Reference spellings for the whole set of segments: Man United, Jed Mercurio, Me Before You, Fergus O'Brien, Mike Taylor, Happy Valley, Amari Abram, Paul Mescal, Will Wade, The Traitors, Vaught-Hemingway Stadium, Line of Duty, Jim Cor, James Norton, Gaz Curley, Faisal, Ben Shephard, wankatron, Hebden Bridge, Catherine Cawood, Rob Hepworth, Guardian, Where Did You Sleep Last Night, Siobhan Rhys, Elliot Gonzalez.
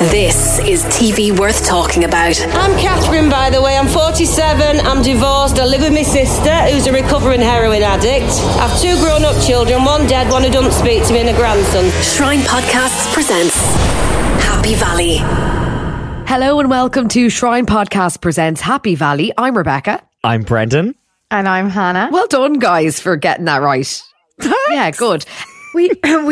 This is TV Worth Talking About. I'm Catherine, by the way. I'm 47, I'm divorced, I live with my sister, who's a recovering heroin addict. I've 2 grown-up children, one dead, one who doesn't speak to me, and a grandson. Shrine Podcasts presents Happy Valley. Hello and welcome to Shrine Podcasts presents Happy Valley. I'm Rebecca. I'm Brendan. And I'm Hannah. Well done, guys, for getting that right. Thanks. Yeah, good. We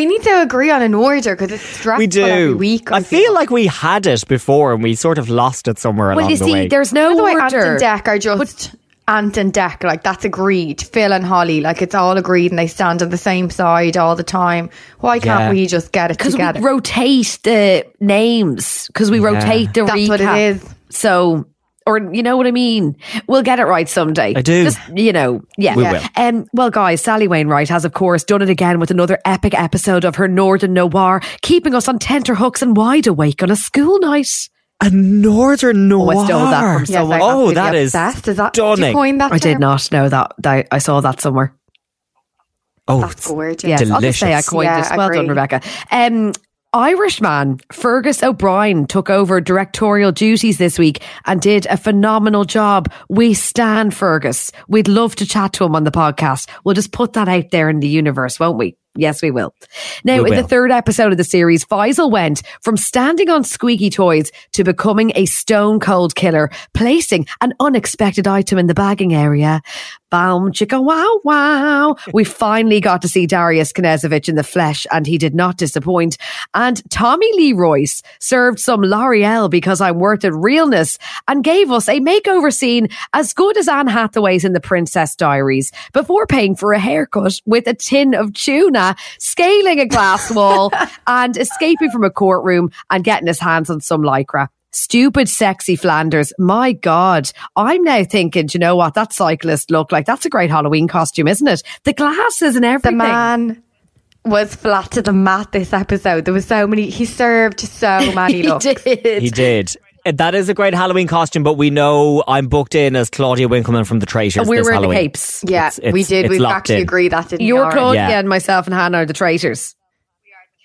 need to agree on an order because it's dropped every week. I feel like we had it before and we sort of lost it somewhere along the way. Well, you see, there's no order. Ant and Dec are just Ant and Dec. Like, that's agreed. Phil and Holly, like, it's all agreed and they stand on the same side all the time. Why can't we just get it together? Because we rotate the names. Because we rotate the recap. That's what it is. So... Or, you know what I mean? We'll get it right someday. I do. Just, you know, yeah. We will. Well, guys, Sally Wainwright has, of course, done it again with another epic episode of her Northern Noir, keeping us on tenterhooks and wide awake on a school night. A Northern Noir. Oh, I stole that from someone. Oh, that is stunning. Did you coin that term? I did not know that. I saw that somewhere. Oh, that's gorgeous. Yes, delicious. I'll just say I coined it. Well done, Rebecca. Irishman Fergus O'Brien took over directorial duties this week and did a phenomenal job. We stan Fergus. We'd love to chat to him on the podcast. We'll just put that out there in the universe, won't we? Yes, we will. Now, in the third episode of the series, Faisal went from standing on squeaky toys to becoming a stone-cold killer, placing an unexpected item in the bagging area. Boom, chicka, wow, wow. We finally got to see Darius Knezovic in the flesh, and he did not disappoint. And Tommy Lee Royce served some L'Oreal because I'm worth it realness and gave us a makeover scene as good as Anne Hathaway's in The Princess Diaries before paying for a haircut with a tin of tuna, scaling a glass wall and escaping from a courtroom and getting his hands on some lycra. Stupid, sexy Flanders. My God. I'm now thinking, do you know what? That cyclist looked like, that's a great Halloween costume, isn't it? The glasses and everything. The man was flat to the mat this episode. There was so many. He served so many looks. He did. That is a great Halloween costume, but we know I'm booked in as Claudia Winkleman from The Traitors this Halloween. And we were in the capes. Yeah, we did. We actually agree that didn't You're Claudia and myself and Hannah are the traitors.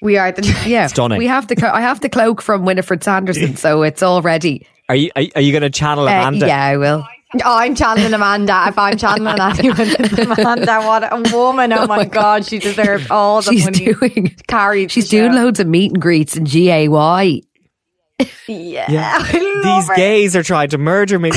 We are the traitors. Yeah. Stunning. We have I have the cloak from Winifred Sanderson, so it's all ready. Are you going to channel Amanda? Yeah, I will. Oh, I'm channeling Amanda. If I'm channeling anyone, it's Amanda. What a woman. Oh my God. She deserves all the money. She's doing loads of meet and greets in GAY. Yeah. These gays are trying to murder me.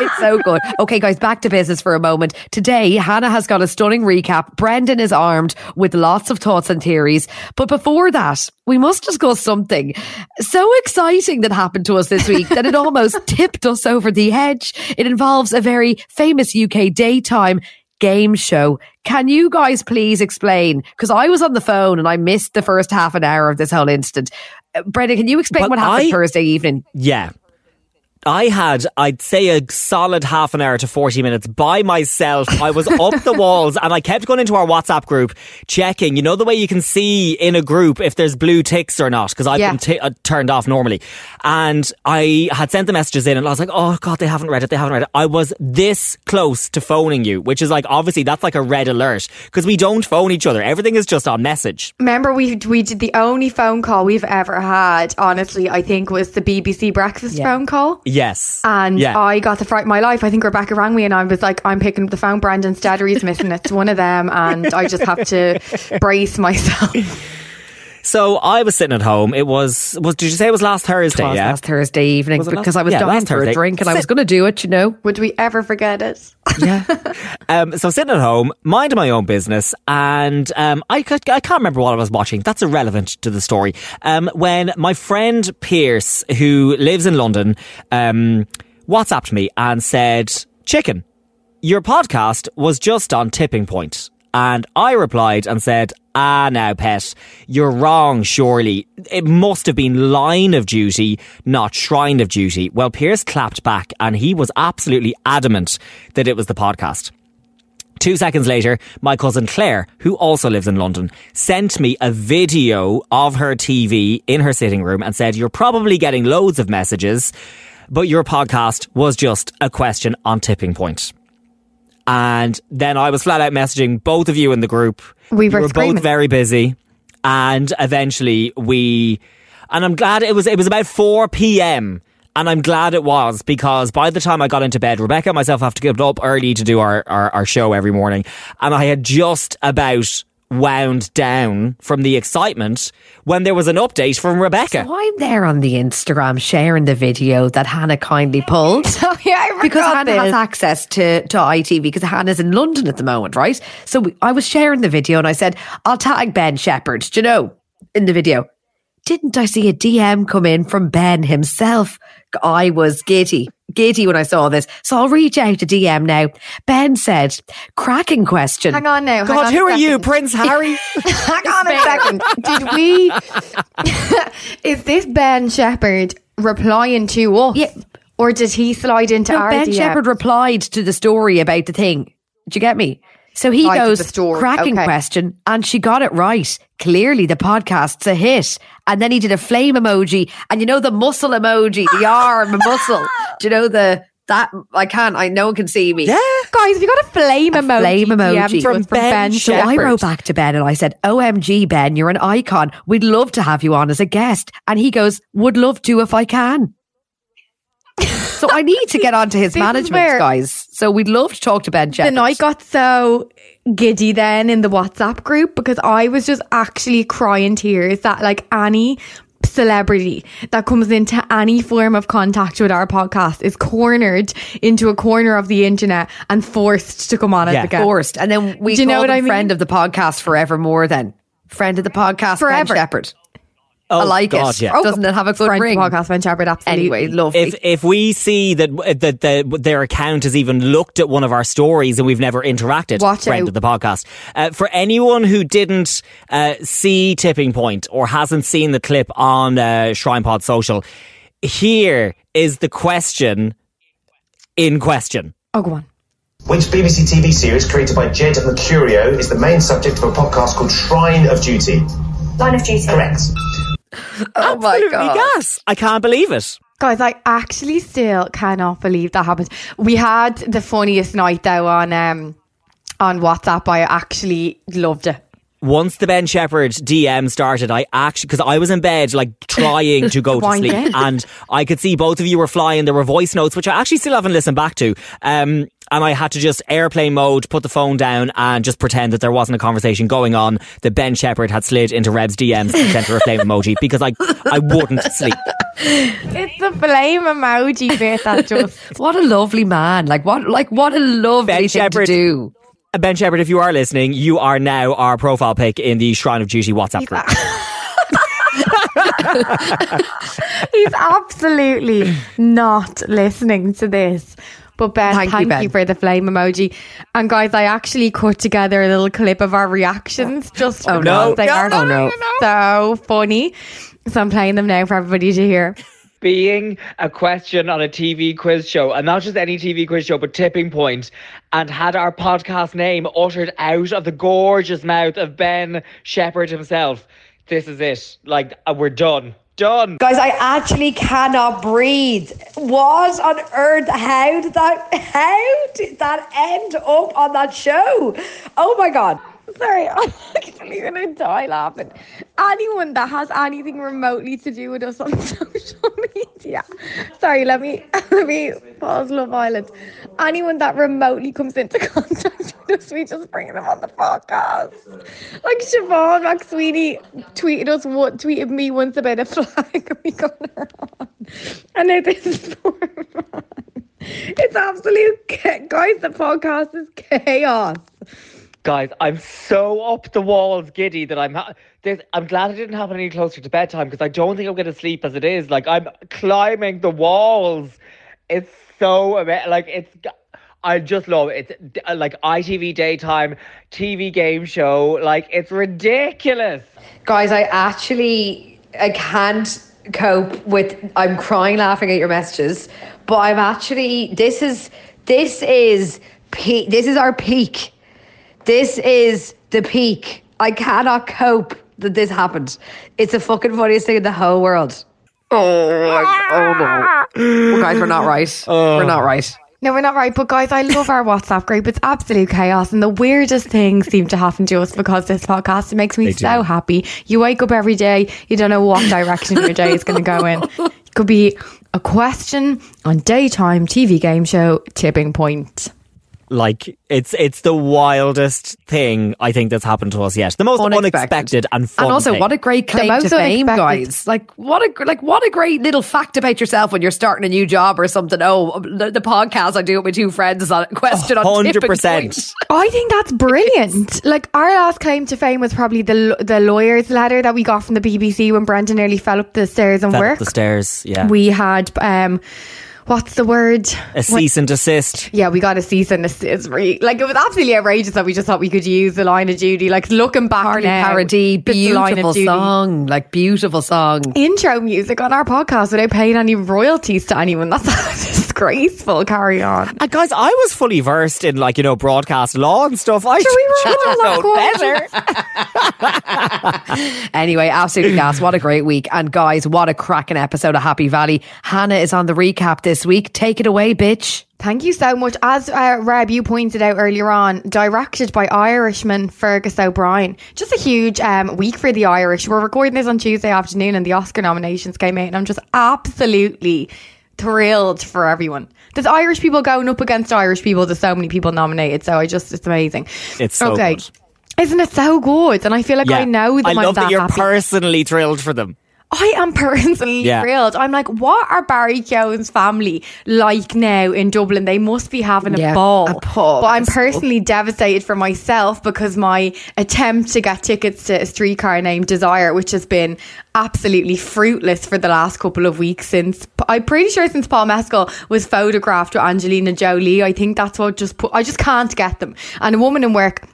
It's so good. Okay, guys, back to business for a moment. Today, Hannah has got a stunning recap. Brendan is armed with lots of thoughts and theories. But before that, we must discuss something so exciting that happened to us this week that it almost tipped us over the edge. It involves a very famous UK daytime game show. Can you guys please explain? Because I was on the phone and I missed the first half an hour of this whole incident. Brendan, can you explain what happened Thursday evening? Yeah. I had, I'd say, a solid half an hour to 40 minutes by myself. I was up the walls and I kept going into our WhatsApp group, checking, you know, the way you can see in a group if there's blue ticks or not, because I've been turned off normally. And I had sent the messages in and I was like, oh God, they haven't read it. I was this close to phoning you, which is like, obviously that's like a red alert because we don't phone each other. Everything is just on message. Remember, we did the only phone call we've ever had, honestly, I think was the BBC breakfast phone call. Yes. And I got the fright of my life. I think Rebecca rang me and I was like, I'm picking up the phone. Brendan Steadery's missing. It's one of them. And I just have to brace myself. So I was sitting at home. It was did you say it was last Thursday? It was last Thursday evening, because I was dying for a drink and I was going to do it, you know. Would we ever forget it? Yeah. So sitting at home, minding my own business, and I can't remember what I was watching. That's irrelevant to the story. When my friend Pierce, who lives in London, WhatsApped me and said, "Chicken, your podcast was just on Tipping Point." And I replied and said, "Ah, now, pet, you're wrong, surely. It must have been Line of Duty, not Shrine of Duty." Well, Pierce clapped back and he was absolutely adamant that it was the podcast. 2 seconds later, my cousin Claire, who also lives in London, sent me a video of her TV in her sitting room and said, "You're probably getting loads of messages, but your podcast was just a question on Tipping Point." And then I was flat out messaging both of you in the group. We were both very busy. And eventually I'm glad it was about 4 p.m. And I'm glad it was, because by the time I got into bed, Rebecca and myself have to get up early to do our show every morning. And I had just about wound down from the excitement when there was an update from Rebecca. So I'm there on the Instagram sharing the video that Hannah kindly pulled. Oh yeah, I forgot, because Hannah has access to ITV, because Hannah's in London at the moment, right? So I was sharing the video and I said, "I'll tag Ben Shephard, do you know, in the video." Didn't I see a DM come in from Ben himself? I was giddy when I saw this. So I'll reach out to DM now. Ben said, "Cracking question." Hang on now. God, who are you, Prince Harry? Hang on a second. Did we... Is this Ben Shephard replying to us? Yeah. Or did he slide into our DM? Ben Shephard replied to the story about the thing. Do you get me? So he goes, "Cracking question," and she got it right. Clearly the podcast's a hit. And then he did a flame emoji, and you know the muscle emoji, the arm muscle. Do you know no one can see me. Yeah. Guys, we got a flame emoji from Ben Shephard. So I wrote back to Ben and I said, "OMG, Ben, you're an icon. We'd love to have you on as a guest." And he goes, "Would love to if I can." So I need to get on to his management, guys. So we'd love to talk to Ben Shephard. Then I got so giddy then in the WhatsApp group, because I was just actually crying tears that like any celebrity that comes into any form of contact with our podcast is cornered into a corner of the internet and forced to come on as a guest. Forced. And then we call him friend of the podcast forevermore then. Friend of the podcast, forever. Ben Shephard. Oh, I like God, it. Yeah. Oh, doesn't it have a good ring? Podcast Ben Shephard, absolutely. Anyway, lovely. If we see that their account has even looked at one of our stories and we've never interacted, friend of the podcast. For anyone who didn't see Tipping Point or hasn't seen the clip on Shrine Pod Social, here is the question in question. Oh, go on. Which BBC TV series created by Jed Mercurio is the main subject of a podcast called Shrine of Duty? Line of Duty. Correct. Oh my God. Yes, I can't believe it. Guys, I actually still cannot believe that happened. We had the funniest night though on WhatsApp. I actually loved it. Once the Ben Shephard DM started, I actually, because I was in bed like trying to go to sleep and I could see both of you were flying. There were voice notes, which I actually still haven't listened back to. And I had to just airplane mode, put the phone down and just pretend that there wasn't a conversation going on, that Ben Shephard had slid into Reb's DMs and sent her a flame emoji, because I wouldn't sleep. It's the flame emoji bit that just... What a lovely man. What a lovely Ben Shephard to do. Ben Shephard, if you are listening, you are now our profile pic in the Shrine of Duty WhatsApp group. He's absolutely not listening to this. But Ben, thank you for the flame emoji. And guys, I actually cut together a little clip of our reactions just because they are so funny. So I'm playing them now for everybody to hear. Being a question on a TV quiz show, and not just any TV quiz show, but Tipping Point, and had our podcast name uttered out of the gorgeous mouth of Ben Shephard himself. This is it. We're done. Done. Guys, I actually cannot breathe. What on earth? How did that end up on that show? Oh my God. Sorry, I'm actually going to die laughing. Anyone that has anything remotely to do with us on social media. Sorry, let me pause Love Island. Anyone that remotely comes into contact with us, we just bring them on the podcast. Like Siobhan McSweeney tweeted me once about a flag and we got her on. And it is so fun. It's absolute guys, the podcast is chaos. Guys, I'm so up the walls giddy that I'm glad I didn't happen any closer to bedtime because I don't think I'm going to sleep as it is. Like, I'm climbing the walls. It's so amazing. Like, it's... I just love it. It's like ITV daytime, TV game show. Like, it's ridiculous. Guys, I can't cope with... I'm crying laughing at your messages. But I'm actually... This is our peak. This is the peak. I cannot cope that this happened. It's the fucking funniest thing in the whole world. Oh no. Well, guys, we're not right. We're not right. No, we're not right. But guys, I love our WhatsApp group. It's absolute chaos. And the weirdest things seem to happen to us because this podcast, it makes me so happy. You wake up every day. You don't know what direction your day is going to go in. It could be a question on daytime TV game show, Tipping Point. Like, it's the wildest thing I think that's happened to us yet. The most unexpected and fun. And also, what a great claim to fame, guys! Like, what a great little fact about yourself when you're starting a new job or something. Oh, the podcast I do it with two friends is on question 100%. On 100%. I think that's brilliant. Like, our last claim to fame was probably the lawyer's letter that we got from the BBC when Brendan nearly fell up the stairs and work. Up the stairs, yeah. We had what's the word? A cease and desist. Yeah, we got a cease and desist. Like, it was absolutely outrageous that we just thought we could use the Line of Duty. Like, looking back now, parody, beautiful song. Like, beautiful song. Intro music on our podcast without paying any royalties to anyone. That's disgraceful. Carry on. And guys, I was fully versed in, like, you know, broadcast law and stuff. I should have known better. Anyway, absolutely gas. What a great week. And guys, what a cracking episode of Happy Valley. Hannah is on the recap this week. Take it away, bitch. Thank you so much. As Reb, you pointed out earlier on, directed by Irishman Fergus O'Brien. Just a huge week for the Irish. We're recording this on Tuesday afternoon and the Oscar nominations came out and I'm just absolutely thrilled for everyone. There's Irish people going up against Irish people. There's so many people nominated, so it's amazing. It's so good. Isn't it so good? And I feel like I know them. I love that you're happy. Personally thrilled for them. I am personally thrilled. I'm like, what are Barry Keoghan's family like now in Dublin? They must be having a ball. But I'm personally devastated for myself because my attempt to get tickets to A Streetcar Named Desire, which has been absolutely fruitless for the last couple of weeks since Paul Mescal was photographed with Angelina Jolie. I think that's what I just can't get them. And a woman in work,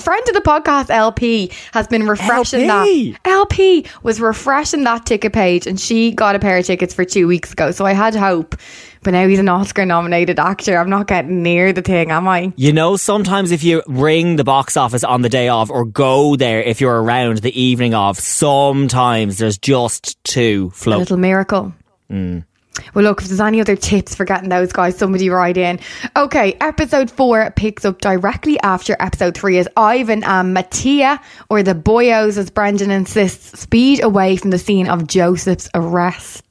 friend of the podcast, LP, has been refreshing that. LP was refreshing that ticket page and she got a pair of tickets for 2 weeks ago. So I had hope. But now he's an Oscar-nominated actor. I'm not getting near the thing, am I? You know, sometimes if you ring the box office on the day of or go there if you're around the evening of, sometimes there's just two floats. A little miracle. Well, look, if there's any other tips for getting those guys, somebody write in. Okay, episode 4 picks up directly after episode 3 as Ivan and Matija, or the boyos as Brendan insists, speed away from the scene of Joseph's arrest.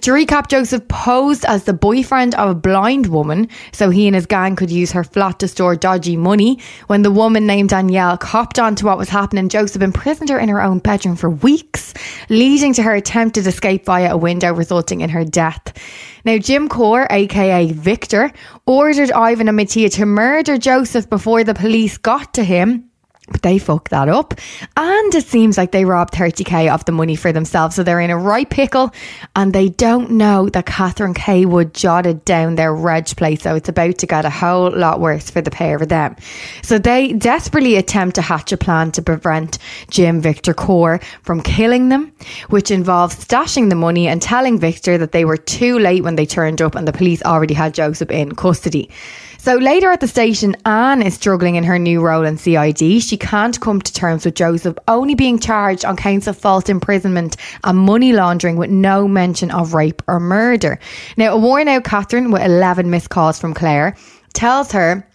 To recap, Joseph posed as the boyfriend of a blind woman so he and his gang could use her flat to store dodgy money. When the woman named Danielle copped on to what was happening, Joseph imprisoned her in her own bedroom for weeks, leading to her attempted escape via a window, resulting in her death. Now, Jim Cor, aka Victor, ordered Ivan and Matija to murder Joseph before the police got to him, but they fucked that up. And it seems like they robbed 30k of the money for themselves, so they're in a right pickle and they don't know that Catherine Cawood jotted down their reg plate, so it's about to get a whole lot worse for the pair of them. So they desperately attempt to hatch a plan to prevent Jim, Victor, Cor from killing them, which involves stashing the money and telling Victor that they were too late when they turned up and the police already had Joseph in custody. So later at the station, Anne is struggling in her new role in CID. She can't come to terms with Joseph only being charged on counts of false imprisonment and money laundering with no mention of rape or murder. Now, a worn out Catherine with 11 missed calls from Claire tells her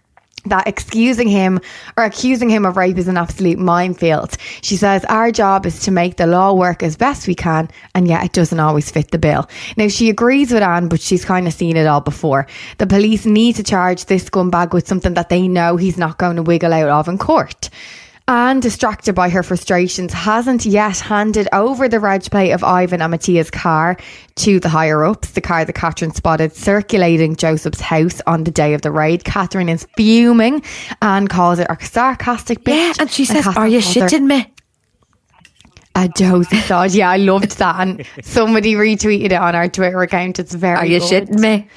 that excusing him or accusing him of rape is an absolute minefield. She says, our job is to make the law work as best we can, and yet it doesn't always fit the bill. Now, she agrees with Anne, but she's kind of seen it all before. The police need to charge this scumbag with something that they know he's not going to wiggle out of in court. Anne, distracted by her frustrations, hasn't yet handed over the reg plate of Ivan and Matija's car to the higher-ups, the car that Catherine spotted circulating Joseph's house on the day of the raid. Catherine is fuming and calls it a sarcastic bitch. Yeah, and she says, are you shitting me? A Joseph thought, yeah, I loved that. And somebody retweeted it on our Twitter account. It's very good. Are you shitting me?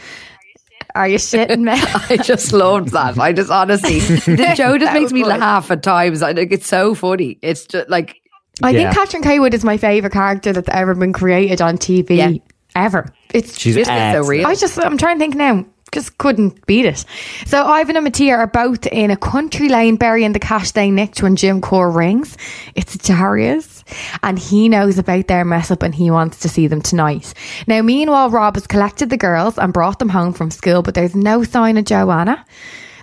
Are you shitting me? I just loved that. I just honestly, the show just makes me laugh at times. I think it's so funny. It's just like, I think Catherine Cawood is my favourite character that's ever been created on TV ever. She's so real. I'm trying to think now. Just couldn't beat it. So Ivan and Matija are both in a country lane burying the cash they nicked when Jim Cor rings. It's Darius, and he knows about their mess up and he wants to see them tonight. Now, meanwhile, Rob has collected the girls and brought them home from school, but there's no sign of Joanna.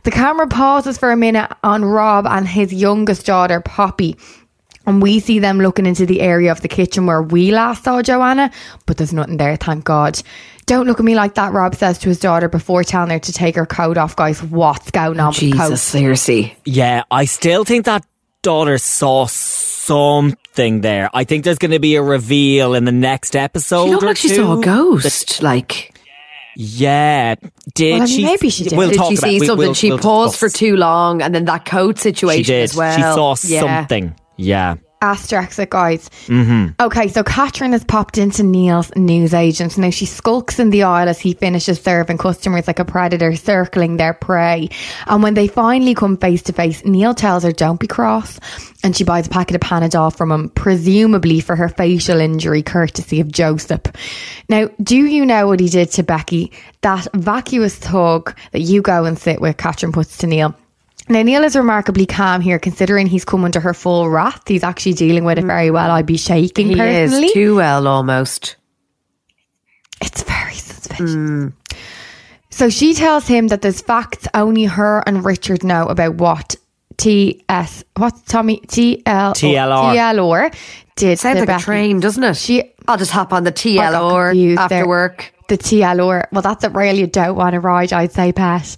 The camera pauses for a minute on Rob and his youngest daughter, Poppy. And we see them looking into the area of the kitchen where we last saw Joanna, but there's nothing there, thank God. Don't look at me like that, Rob says to his daughter before telling her to take her coat off. Guys, what's going on with the coat? Jesus, seriously. Yeah, I still think that daughter saw something there. I think there's going to be a reveal in the next episode. She looked like she saw a ghost, like... Yeah. Did she? Maybe she did. Did she see something? She paused for too long, and then that coat situation as well. She saw something. Yeah. Asterisk it, guys. Mm-hmm. Okay, so Catherine has popped into Neil's newsagent. Now she skulks in the aisle as he finishes serving customers like a predator circling their prey. And when they finally come face to face, Neil tells her, don't be cross. And she buys a packet of Panadol from him, presumably for her facial injury, courtesy of Joseph. Now, do you know what he did to Becky? That vacuous hug that you go and sit with, Catherine puts to Neil. Now, Neil is remarkably calm here, considering he's come under her full wrath. He's actually dealing with it very well. I'd be shaking personally. He is too well, almost. It's very suspicious. So she tells him that there's facts only her and Richard know about what TLR did. Sounds like Becky. A train, doesn't it? I'll just hop on the TLR after work. The TLR. Well, that's it, really. You don't want to ride, I'd say, Pat.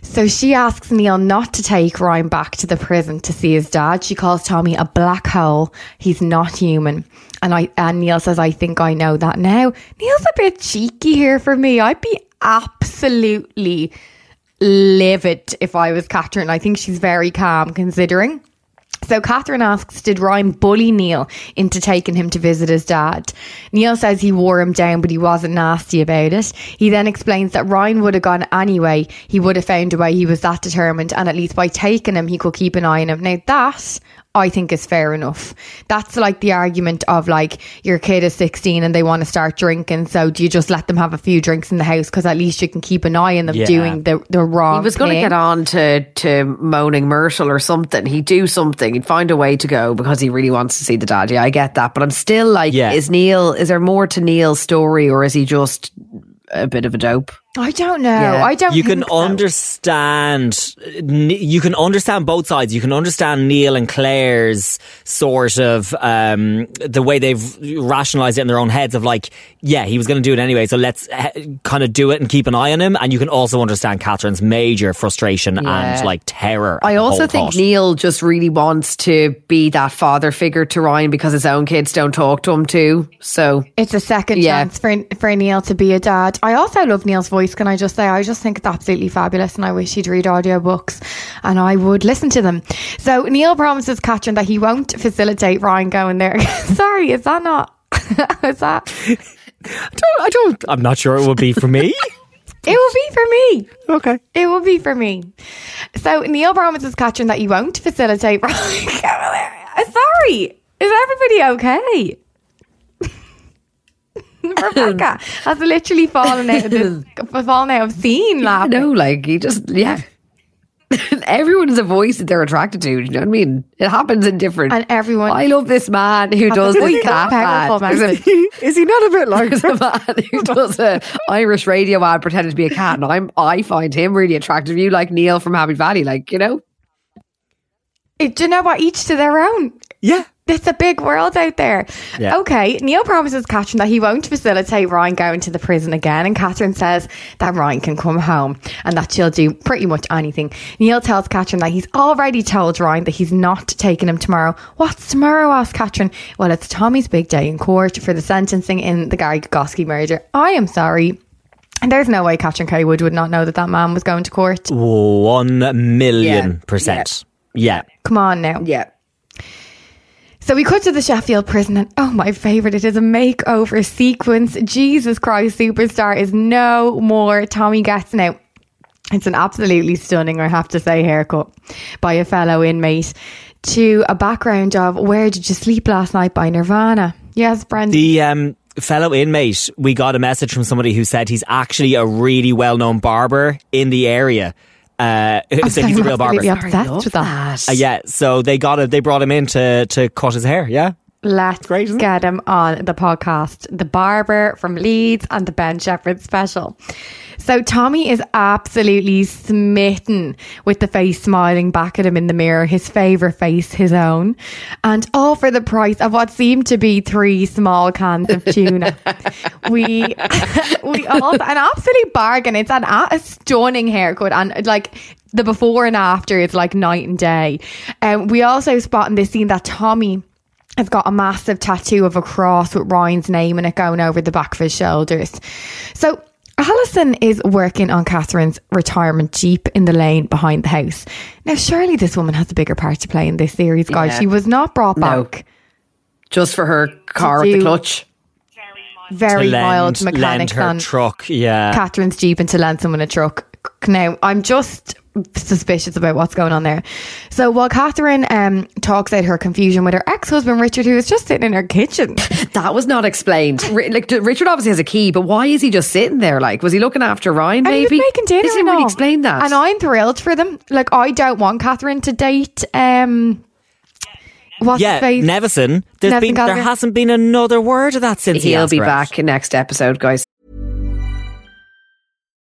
So she asks Neil not to take Ryan back to the prison to see his dad. She calls Tommy a black hole. He's not human. And Neil says, I think I know that now. Neil's a bit cheeky here for me. I'd be absolutely livid if I was Catherine. I think she's very calm considering. So Catherine asks, did Ryan bully Neil into taking him to visit his dad? Neil says he wore him down, but he wasn't nasty about it. He then explains that Ryan would have gone anyway. He would have found a way. He was that determined. And at least by taking him, he could keep an eye on him. Now that, I think, is fair enough. That's like the argument of like, your kid is 16 and they want to start drinking. So do you just let them have a few drinks in the house? Because at least you can keep an eye on them doing the wrong thing. He was going to get on to moaning Myrtle or something. He'd do something. He'd find a way to go because he really wants to see the dad. Yeah, I get that. But I'm still like, is there more to Neil's story, or is he just a bit of a dope? I don't know. Yeah. I don't. You can understand. You can understand both sides. You can understand Neil and Claire's sort of the way they've rationalised it in their own heads of like, yeah, he was going to do it anyway, so let's kind of do it and keep an eye on him. And you can also understand Catherine's major frustration and like terror. I also think Neil just really wants to be that father figure to Ryan because his own kids don't talk to him too. So it's a second chance for Neil to be a dad. I also love Neil's voice. Can I just say, I just think it's absolutely fabulous, and I wish he'd read audiobooks and I would listen to them. So Neil promises Catherine that he won't facilitate Ryan going there. Sorry, is that not is that I'm not sure it would be for me. It will be for me. Okay. It will be for me. So Neil promises Catherine that he won't facilitate Ryan going there. Sorry, is everybody okay? Rebecca has literally fallen out of scene laughing. No, like he just Everyone has a voice that they're attracted to. Do you know what I mean? It happens in different. And everyone. I love this man who does that ad. Is he not a bit like a man who does an Irish radio ad pretending to be a cat? And I find him really attractive. You like Neil from Happy Valley, like, you know. Do you know what? Each to their own. Yeah. It's a big world out there. Yeah. Okay, Neil promises Catherine that he won't facilitate Ryan going to the prison again, and Catherine says that Ryan can come home and that she'll do pretty much anything. Neil tells Catherine that he's already told Ryan that he's not taking him tomorrow. What's tomorrow? Asks Catherine. Well, it's Tommy's big day in court for the sentencing in the Gary Gosky murder. I am sorry. And there's no way Catherine Cawood would not know that that man was going to court. 1,000,000%. Yeah. Come on now. Yeah. So we cut to the Sheffield prison and, oh, my favourite, it is a makeover sequence. Jesus Christ, Superstar is no more. Tommy gets now. It's an absolutely stunning, I have to say, haircut by a fellow inmate to a background of Where Did You Sleep Last Night by Nirvana. Yes, Brendan. The fellow inmate, we got a message from somebody who said he's actually a really well-known barber in the area. So he's a real barber. Obsessed with that. Yeah, so they brought him in to cut his hair. Yeah, get him on the podcast. The barber from Leeds and the Ben Shephard special. So Tommy is absolutely smitten with the face smiling back at him in the mirror, his favourite face, his own, and all for the price of what seemed to be 3 small cans of tuna. we all an absolute bargain. It's a stunning haircut, and like the before and after is like night and day. We also spot in this scene that Tommy has got a massive tattoo of a cross with Ryan's name and it going over the back of his shoulders. So Allison is working on Catherine's retirement Jeep in the lane behind the house. Now, surely this woman has a bigger part to play in this series, guys. Yeah. She was not brought back. Just for her car with the clutch. Very mild mechanics on truck. Yeah. Catherine's Jeep, and to lend someone a truck. Now, I'm just suspicious about what's going on there. So while Catherine talks out her confusion with her ex-husband Richard, who is just sitting in her kitchen. That was not explained. Richard obviously has a key, but why is he just sitting there? Like, was he looking after Ryan? Maybe he was making dinner. They didn't really explain that, and I'm thrilled for them. Like, I don't want Catherine to date Nevison. There hasn't been another word of that since he'll be back next episode, guys.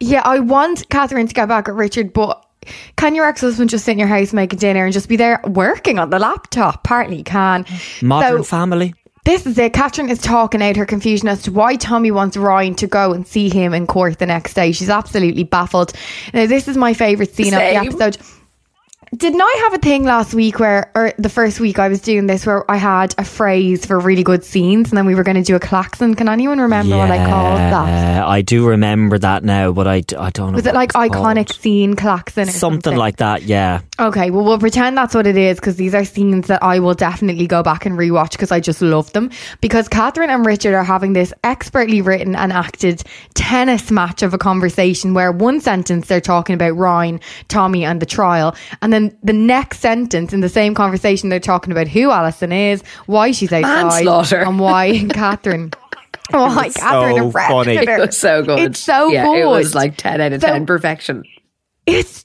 Yeah, I want Catherine to get back at Richard, but can your ex-husband just sit in your house making dinner and just be there working on the laptop? Partly can. Modern family. This is it. Catherine is talking out her confusion as to why Tommy wants Ryan to go and see him in court the next day. She's absolutely baffled. Now, this is my favourite scene of the episode. Didn't I have a thing last week or the first week I was doing this, where I had a phrase for really good scenes and then we were going to do a klaxon? Can anyone remember what I called that? I do remember that now, but I don't know. Was it like iconic scene klaxon or something? Something like that, yeah. Okay, well, we'll pretend that's what it is, because these are scenes that I will definitely go back and rewatch because I just love them. Because Catherine and Richard are having this expertly written and acted tennis match of a conversation where one sentence they're talking about Ryan, Tommy and the trial, and then the next sentence in the same conversation they're talking about who Allison is, why she's outside, and why Catherine... Oh, my Catherine so funny. It was so good. It's so good. It was like 10 out of 10 perfection. It's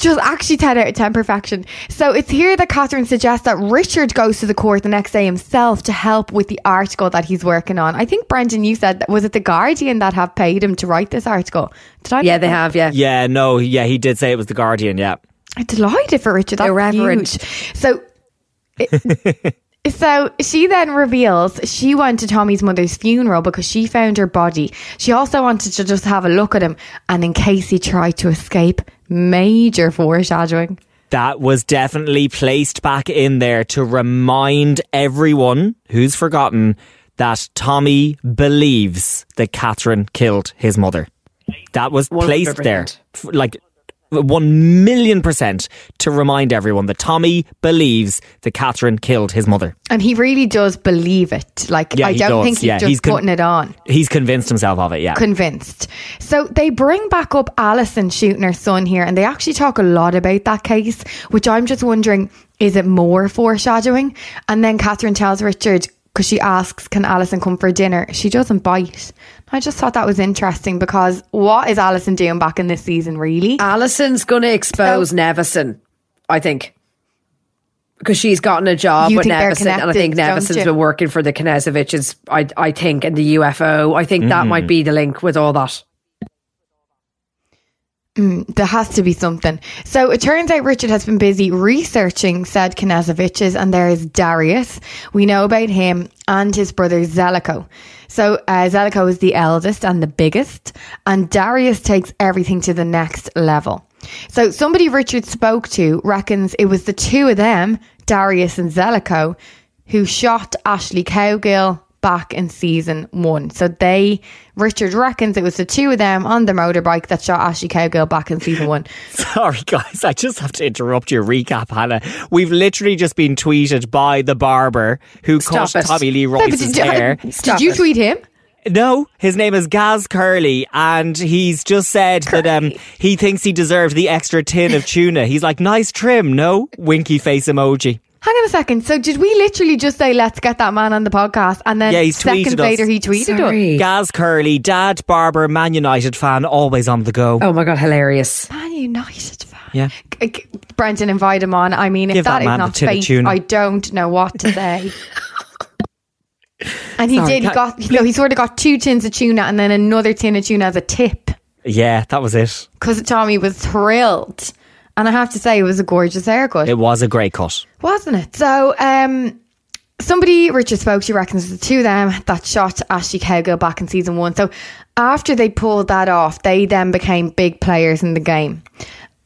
just actually 10 out of 10 perfection. So it's here that Catherine suggests that Richard goes to the court the next day himself to help with the article that he's working on. I think, Brendan, you said, was it The Guardian that have paid him to write this article? Did I? Yeah, they have, yeah. Yeah, no, yeah, he did say it was The Guardian, yeah. I'm delighted for Richard. That's irreverent. Huge. So... So she then reveals she went to Tommy's mother's funeral because she found her body. She also wanted to just have a look at him, and in case he tried to escape. Major foreshadowing. That was definitely placed back in there to remind everyone who's forgotten that Tommy believes that Catherine killed his mother. That was placed 100%. There, like 1,000,000% to remind everyone that Tommy believes that Catherine killed his mother. And he really does believe it. Like, yeah, I don't think he's just putting it on. He's convinced himself of it, yeah. Convinced. So they bring back up Allison shooting her son here, and they actually talk a lot about that case, which I'm just wondering, is it more foreshadowing? And then Catherine tells Richard, because she asks, can Allison come for dinner? She doesn't bite. I just thought that was interesting, because what is Allison doing back in this season, really? Allison's going to expose Nevison, I think. Because she's gotten a job with Nevison, and I think Nevison's been working for the Knezeviches, I think, and the UFO. I think that might be the link with all that. There has to be something. So it turns out Richard has been busy researching said Knezeviches, and there is Darius. We know about him and his brother Željko. So Željko is the eldest and the biggest, and Darius takes everything to the next level. So somebody Richard spoke to reckons it was the two of them, Darius and Željko, who shot Ashley Cowgill back in season one. So Richard reckons it was the two of them on the motorbike that shot Ashley Cowgill back in season one. Sorry guys, I just have to interrupt your recap, Hannah. We've literally just been tweeted by the barber who cut Tommy Lee Royce's hair. Did you tweet him? No, his name is Gaz Curley, and he's just said that he thinks he deserved the extra tin of tuna. He's like, nice trim, no? Winky face emoji. Hang on a second. So did we literally just say, let's get that man on the podcast? And then seconds later, he tweeted us. Gaz Curley, dad, barber, Man United fan, always on the go. Oh my God, hilarious. Man United fan. Yeah. Brendan, invite him on. I mean, if that is not fake, I don't know what to say. And he did. He sort of got 2 tins of tuna and then another tin of tuna as a tip. Yeah, that was it. Because Tommy was thrilled. And I have to say, it was a gorgeous haircut. It was a great cut. Wasn't it? So, somebody Richard spoke to reckons the two of them that shot Ashley Cowgill back in season one. So, after they pulled that off, they then became big players in the game.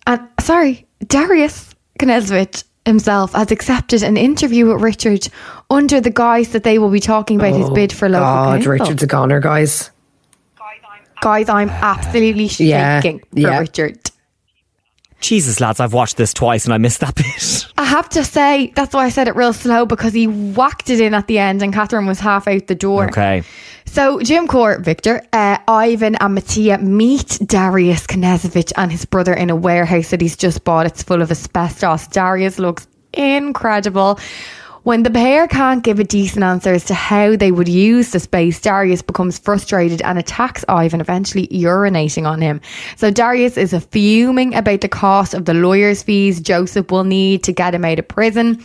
And, sorry, Darius Knezevic himself has accepted an interview with Richard under the guise that they will be talking about his bid for local council. Richard's a goner, guys. Guys, I'm absolutely shaking for Richard. Jesus, lads, I've watched this twice and I missed that bit. I have to say, that's why I said it real slow, because he whacked it in at the end and Catherine was half out the door. Okay. So Jim Cor, Victor, Ivan and Matija meet Darius Knezevic and his brother in a warehouse that he's just bought. It's full of asbestos. Darius looks incredible. When the pair can't give a decent answer as to how they would use the space, Darius becomes frustrated and attacks Ivan, eventually urinating on him. So Darius is fuming about the cost of the lawyer's fees Joseph will need to get him out of prison.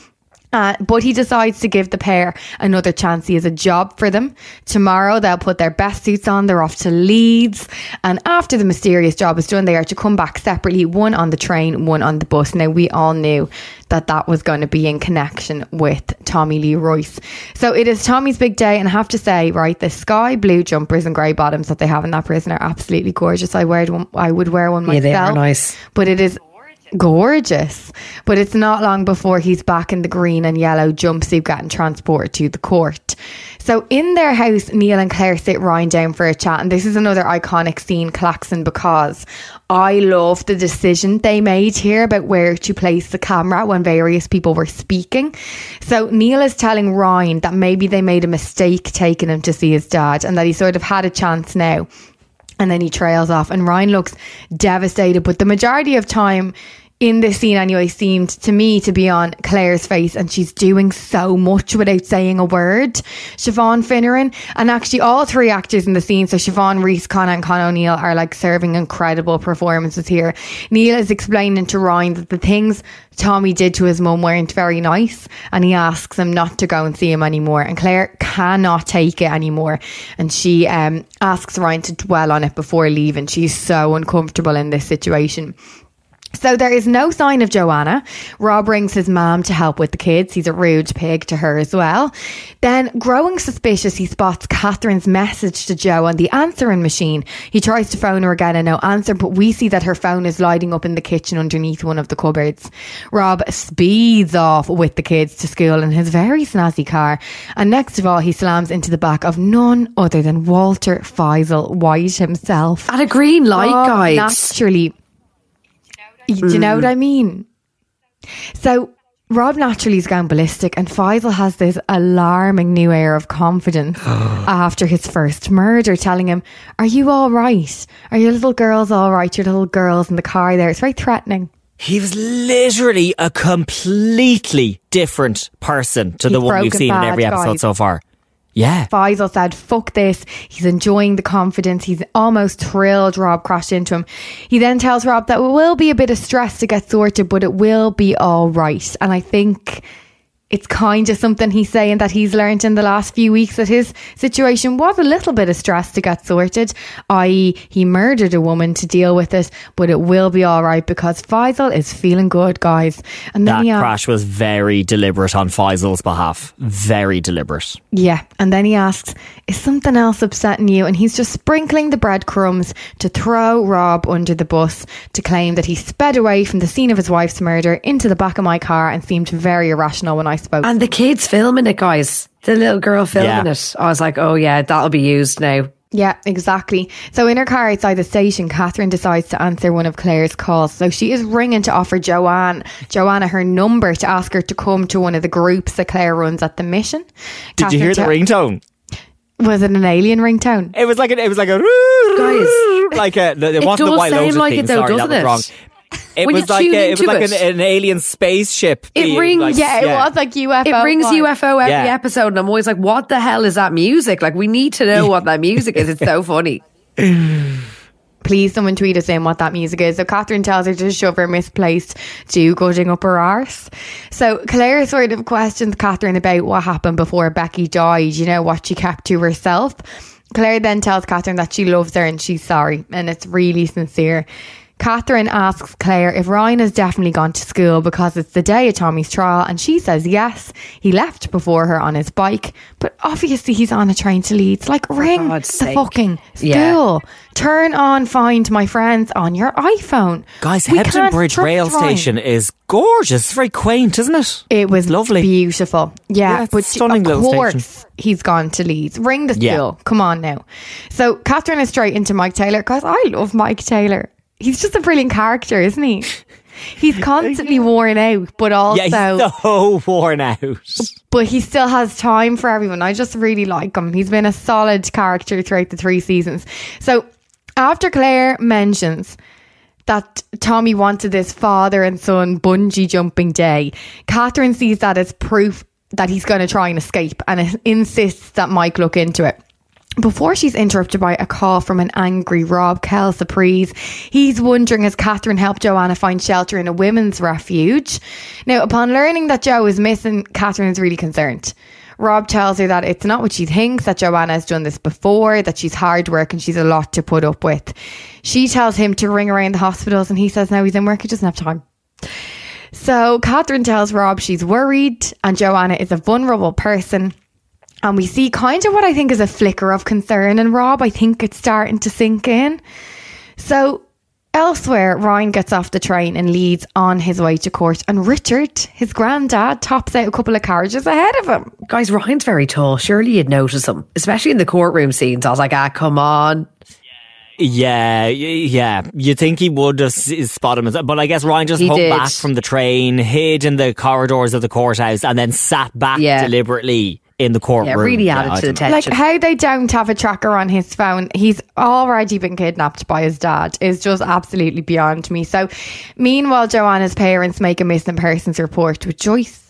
But he decides to give the pair another chance. He has a job for them. Tomorrow they'll put their best suits on. They're off to Leeds. And after the mysterious job is done, they are to come back separately, one on the train, one on the bus. Now, we all knew that that was going to be in connection with Tommy Lee Royce. So it is Tommy's big day. And I have to say, right, the sky blue jumpers and grey bottoms that they have in that prison are absolutely gorgeous. I would wear one myself. Yeah, they are nice. But it is gorgeous. But it's not long before he's back in the green and yellow jumpsuit getting transported to the court. So in their house, Neil and Claire sit Ryan down for a chat, and this is another iconic scene, Klaxon, because I love the decision they made here about where to place the camera when various people were speaking. So Neil is telling Ryan that maybe they made a mistake taking him to see his dad and that he sort of had a chance now. And then he trails off and Ryan looks devastated, but the majority of time in this scene anyway seemed to me to be on Claire's face, and she's doing so much without saying a word. Siobhan Finneran, and actually all three actors in the scene, so Siobhan Rhys, Connor and Con O'Neill, are like serving incredible performances here. Neil is explaining to Ryan that the things Tommy did to his mum weren't very nice, and he asks him not to go and see him anymore, and Claire cannot take it anymore, and she asks Ryan to dwell on it before leaving. She's so uncomfortable in this situation. So there is no sign of Joanna. Rob rings his mum to help with the kids. He's a rude pig to her as well. Then, growing suspicious, he spots Catherine's message to Jo on the answering machine. He tries to phone her again and no answer, but we see that her phone is lighting up in the kitchen underneath one of the cupboards. Rob speeds off with the kids to school in his very snazzy car. And next of all, he slams into the back of none other than Walter Faisal White himself. At a green light, guys. Naturally. Do you know what I mean? So Rob naturally is going ballistic, and Faisal has this alarming new air of confidence after his first murder, telling him, "Are you all right? Are your little girls all right? Your little girls in the car there." It's very threatening. He was literally a completely different person to the one we've seen in every episode so far. Yeah. Faisal said, fuck this. He's enjoying the confidence. He's almost thrilled Rob crashed into him. He then tells Rob that it will be a bit of stress to get sorted, but it will be all right. And I think it's kind of something he's saying that he's learned in the last few weeks, that his situation was a little bit of stress to get sorted, i.e. he murdered a woman to deal with it, but it will be all right because Faisal is feeling good, guys. And then that crash was very deliberate on Faisal's behalf. Very deliberate. Yeah. And then he asks, is something else upsetting you? And he's just sprinkling the breadcrumbs to throw Rob under the bus, to claim that he sped away from the scene of his wife's murder into the back of my car and seemed very irrational when I spoke. And the kids filming it, guys. The little girl filming it. I was like, oh yeah, that'll be used now. Yeah, exactly. So in her car outside the station, Catherine decides to answer one of Claire's calls. So she is ringing to offer Joanna her number to ask her to come to one of the groups that Claire runs at the mission. Did you hear the ringtone? Was it an alien ringtone? It was like a guys. Like it wasn't a White Lotus theme. Sorry, that was wrong. It was like an alien spaceship. It rings, like, it was like UFO. It rings UFO every episode, and I'm always like, "What the hell is that music?" Like, we need to know what that music is. It's so funny. Please, someone tweet us in what that music is. So Catherine tells her to shove her misplaced to gutting up her arse. So Claire sort of questions Catherine about what happened before Becky died. You know, what she kept to herself. Claire then tells Catherine that she loves her and she's sorry, and it's really sincere. Catherine asks Claire if Ryan has definitely gone to school because it's the day of Tommy's trial, and she says yes, he left before her on his bike, but obviously he's on a train to Leeds. Like, ring the fucking school. Yeah. Turn on Find My Friends on your iPhone. Guys, Hebden Bridge rail station is gorgeous. It's very quaint, isn't it? It was lovely. Beautiful. Yeah, but stunning little station. He's gone to Leeds. Ring the school. Yeah. Come on now. So Catherine is straight into Mike Taylor, because I love Mike Taylor. He's just a brilliant character, isn't he? He's constantly worn out, but also... Yeah, he's so worn out. But he still has time for everyone. I just really like him. He's been a solid character throughout the three seasons. So, after Claire mentions that Tommy wanted this father and son bungee jumping day, Catherine sees that as proof that he's going to try and escape, and insists that Mike look into it. Before she's interrupted by a call from an angry Rob, Kel Surprise. He's wondering, has Catherine helped Joanna find shelter in a women's refuge? Now, upon learning that Jo is missing, Catherine is really concerned. Rob tells her that it's not what she thinks, that Joanna has done this before, that she's hard work and she's a lot to put up with. She tells him to ring around the hospitals, and he says, no, he's in work, he doesn't have time. So Catherine tells Rob she's worried and Joanna is a vulnerable person. And we see kind of what I think is a flicker of concern in Rob. I think it's starting to sink in. So Elsewhere, Ryan gets off the train and leads on his way to court, and Richard, his granddad, tops out a couple of carriages ahead of him. Guys, Ryan's very tall. Surely you'd notice him, especially in the courtroom scenes. I was like, ah, come on. Yeah. You'd think he would have spotted him. But I guess Ryan just hung back from the train, hid in the corridors of the courthouse, and then sat back deliberately in the courtroom. Yeah, really added to the tension. Like, how they don't have a tracker on his phone, he's already been kidnapped by his dad, is just absolutely beyond me. So, meanwhile, Joanna's parents make a missing persons report with Joyce,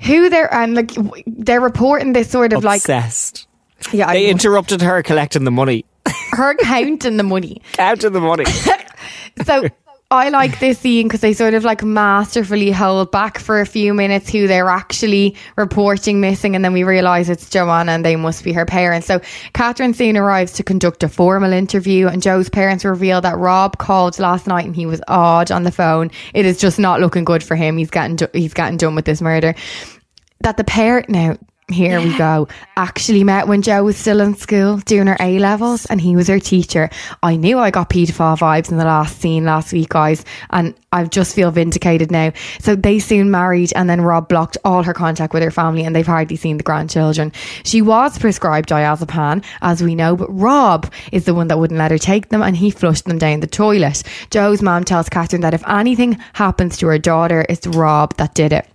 who they're reporting this sort of obsessed. Yeah, they interrupted her collecting the money. Her counting the money. So I like this scene because they sort of masterfully hold back for a few minutes who they're actually reporting missing, and then we realise it's Joanna and they must be her parents. So Catherine soon arrives to conduct a formal interview, and Joe's parents reveal that Rob called last night and he was odd on the phone. It is just not looking good for him. He's getting done with this murder. That the parent now... Here we go. Actually met when Jo was still in school doing her A-levels and he was her teacher. I knew I got paedophile vibes in the last scene last week, guys, and I just feel vindicated now. So they soon married, and then Rob blocked all her contact with her family and they've hardly seen the grandchildren. She was prescribed diazepam, as we know, but Rob is the one that wouldn't let her take them and he flushed them down the toilet. Jo's mum tells Catherine that if anything happens to her daughter, it's Rob that did it.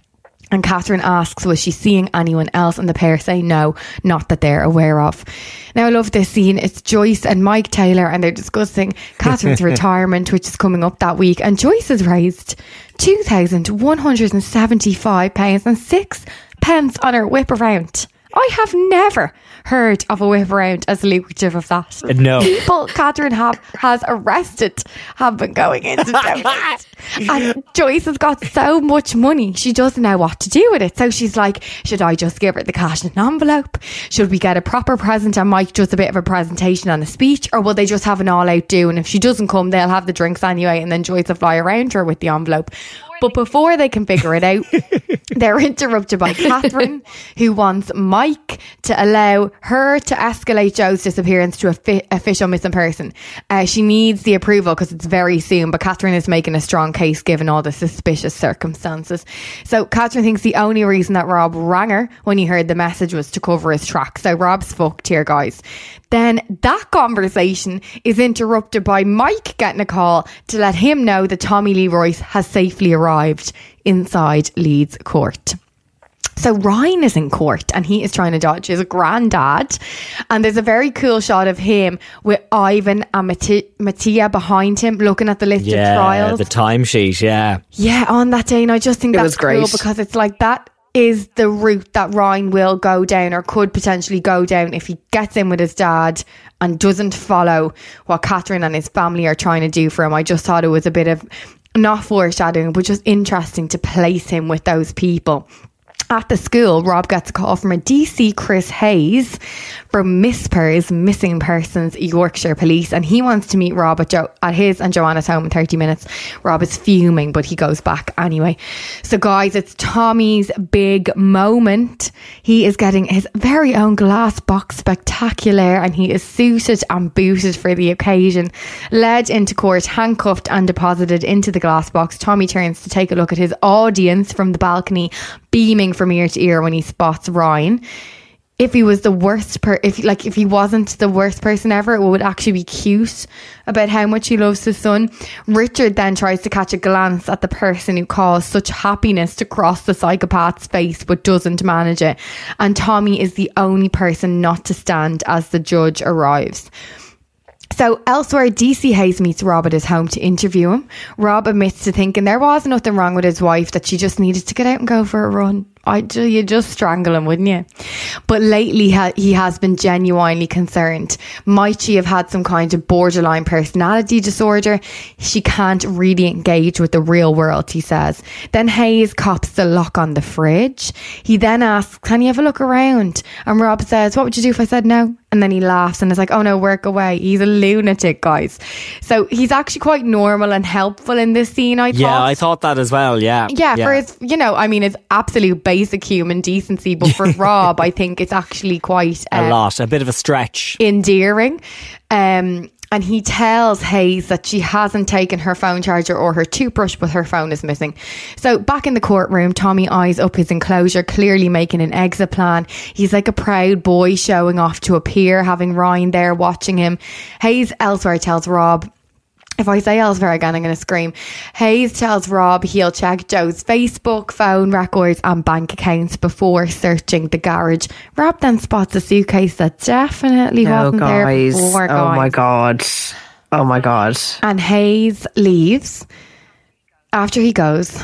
And Catherine asks, was she seeing anyone else? And the pair say no, not that they're aware of. Now, I love this scene. It's Joyce and Mike Taylor and they're discussing Catherine's retirement, which is coming up that week. And Joyce has raised £2,175.06 on her whip around. I have never heard of a whip around as lucrative of that. No. People Catherine has arrested have been going into debt. And Joyce has got so much money, she doesn't know what to do with it. So she's like, should I just give her the cash in an envelope? Should we get a proper present and Mike does a bit of a presentation and a speech? Or will they just have an all-out do? And if she doesn't come, they'll have the drinks anyway, and then Joyce will fly around her with the envelope. But before they can figure it out, they're interrupted by Catherine, who wants Mike to allow her to escalate Joe's disappearance to official missing person. She needs the approval because it's very soon, but Catherine is making a strong case given all the suspicious circumstances. So Catherine thinks the only reason that Rob rang her when he heard the message was to cover his tracks. So Rob's fucked here, guys. Then that conversation is interrupted by Mike getting a call to let him know that Tommy Lee Royce has safely arrived inside Leeds court. So Ryan is in court and he is trying to dodge his granddad. And there's a very cool shot of him with Ivan and Matija behind him looking at the list of trials. Yeah, the timesheet, yeah. Yeah, on that day. And I just think that's cool because it's like that is the route that Ryan will go down or could potentially go down if he gets in with his dad and doesn't follow what Catherine and his family are trying to do for him. I just thought it was a bit of, not foreshadowing, but just interesting to place him with those people. At the school, Rob gets a call from a DC Chris Hayes from MISPERS, Missing Persons Yorkshire Police, and he wants to meet Rob at his and Joanna's home in 30 minutes. Rob is fuming, but he goes back anyway. So guys, it's Tommy's big moment. He is getting his very own glass box spectacular, and he is suited and booted for the occasion. Led into court, handcuffed and deposited into the glass box, Tommy turns to take a look at his audience from the balcony, beaming from ear to ear when he spots Ryan. If he was the worst if he wasn't the worst person ever, it would actually be cute about how much he loves his son. Richard then tries to catch a glance at the person who caused such happiness to cross the psychopath's face but doesn't manage it, and Tommy is the only person not to stand as the judge arrives. So elsewhere, DC Hayes meets Rob at his home to interview him. Rob admits to thinking there was nothing wrong with his wife, that she just needed to get out and go for a run. You'd just strangle him, wouldn't you? But lately he has been genuinely concerned. Might she have had some kind of borderline personality disorder? She can't really engage with the real world, he says. Then Hayes cops the lock on the fridge. He then asks, can you have a look around? And Rob says, what would you do if I said no? And then he laughs and is like, oh no, work away. He's a lunatic, guys. So he's actually quite normal and helpful in this scene, I thought. Yeah, I thought that as well, yeah. Yeah, for his, his absolute basic human decency, but for Rob I think it's actually quite a bit of a stretch, endearing. And he tells Hayes that she hasn't taken her phone charger or her toothbrush, but her phone is missing. So back in the courtroom, Tommy eyes up his enclosure, clearly making an exit plan. He's like a proud boy showing off to a peer, having Ryan there watching him. Hayes elsewhere tells Rob, if I say elsewhere again, I'm going to scream. Hayes tells Rob he'll check Joe's Facebook, phone records and bank accounts before searching the garage. Rob then spots a suitcase that definitely wasn't there before, guys. Oh, my God. Oh, my God. And Hayes leaves. After he goes,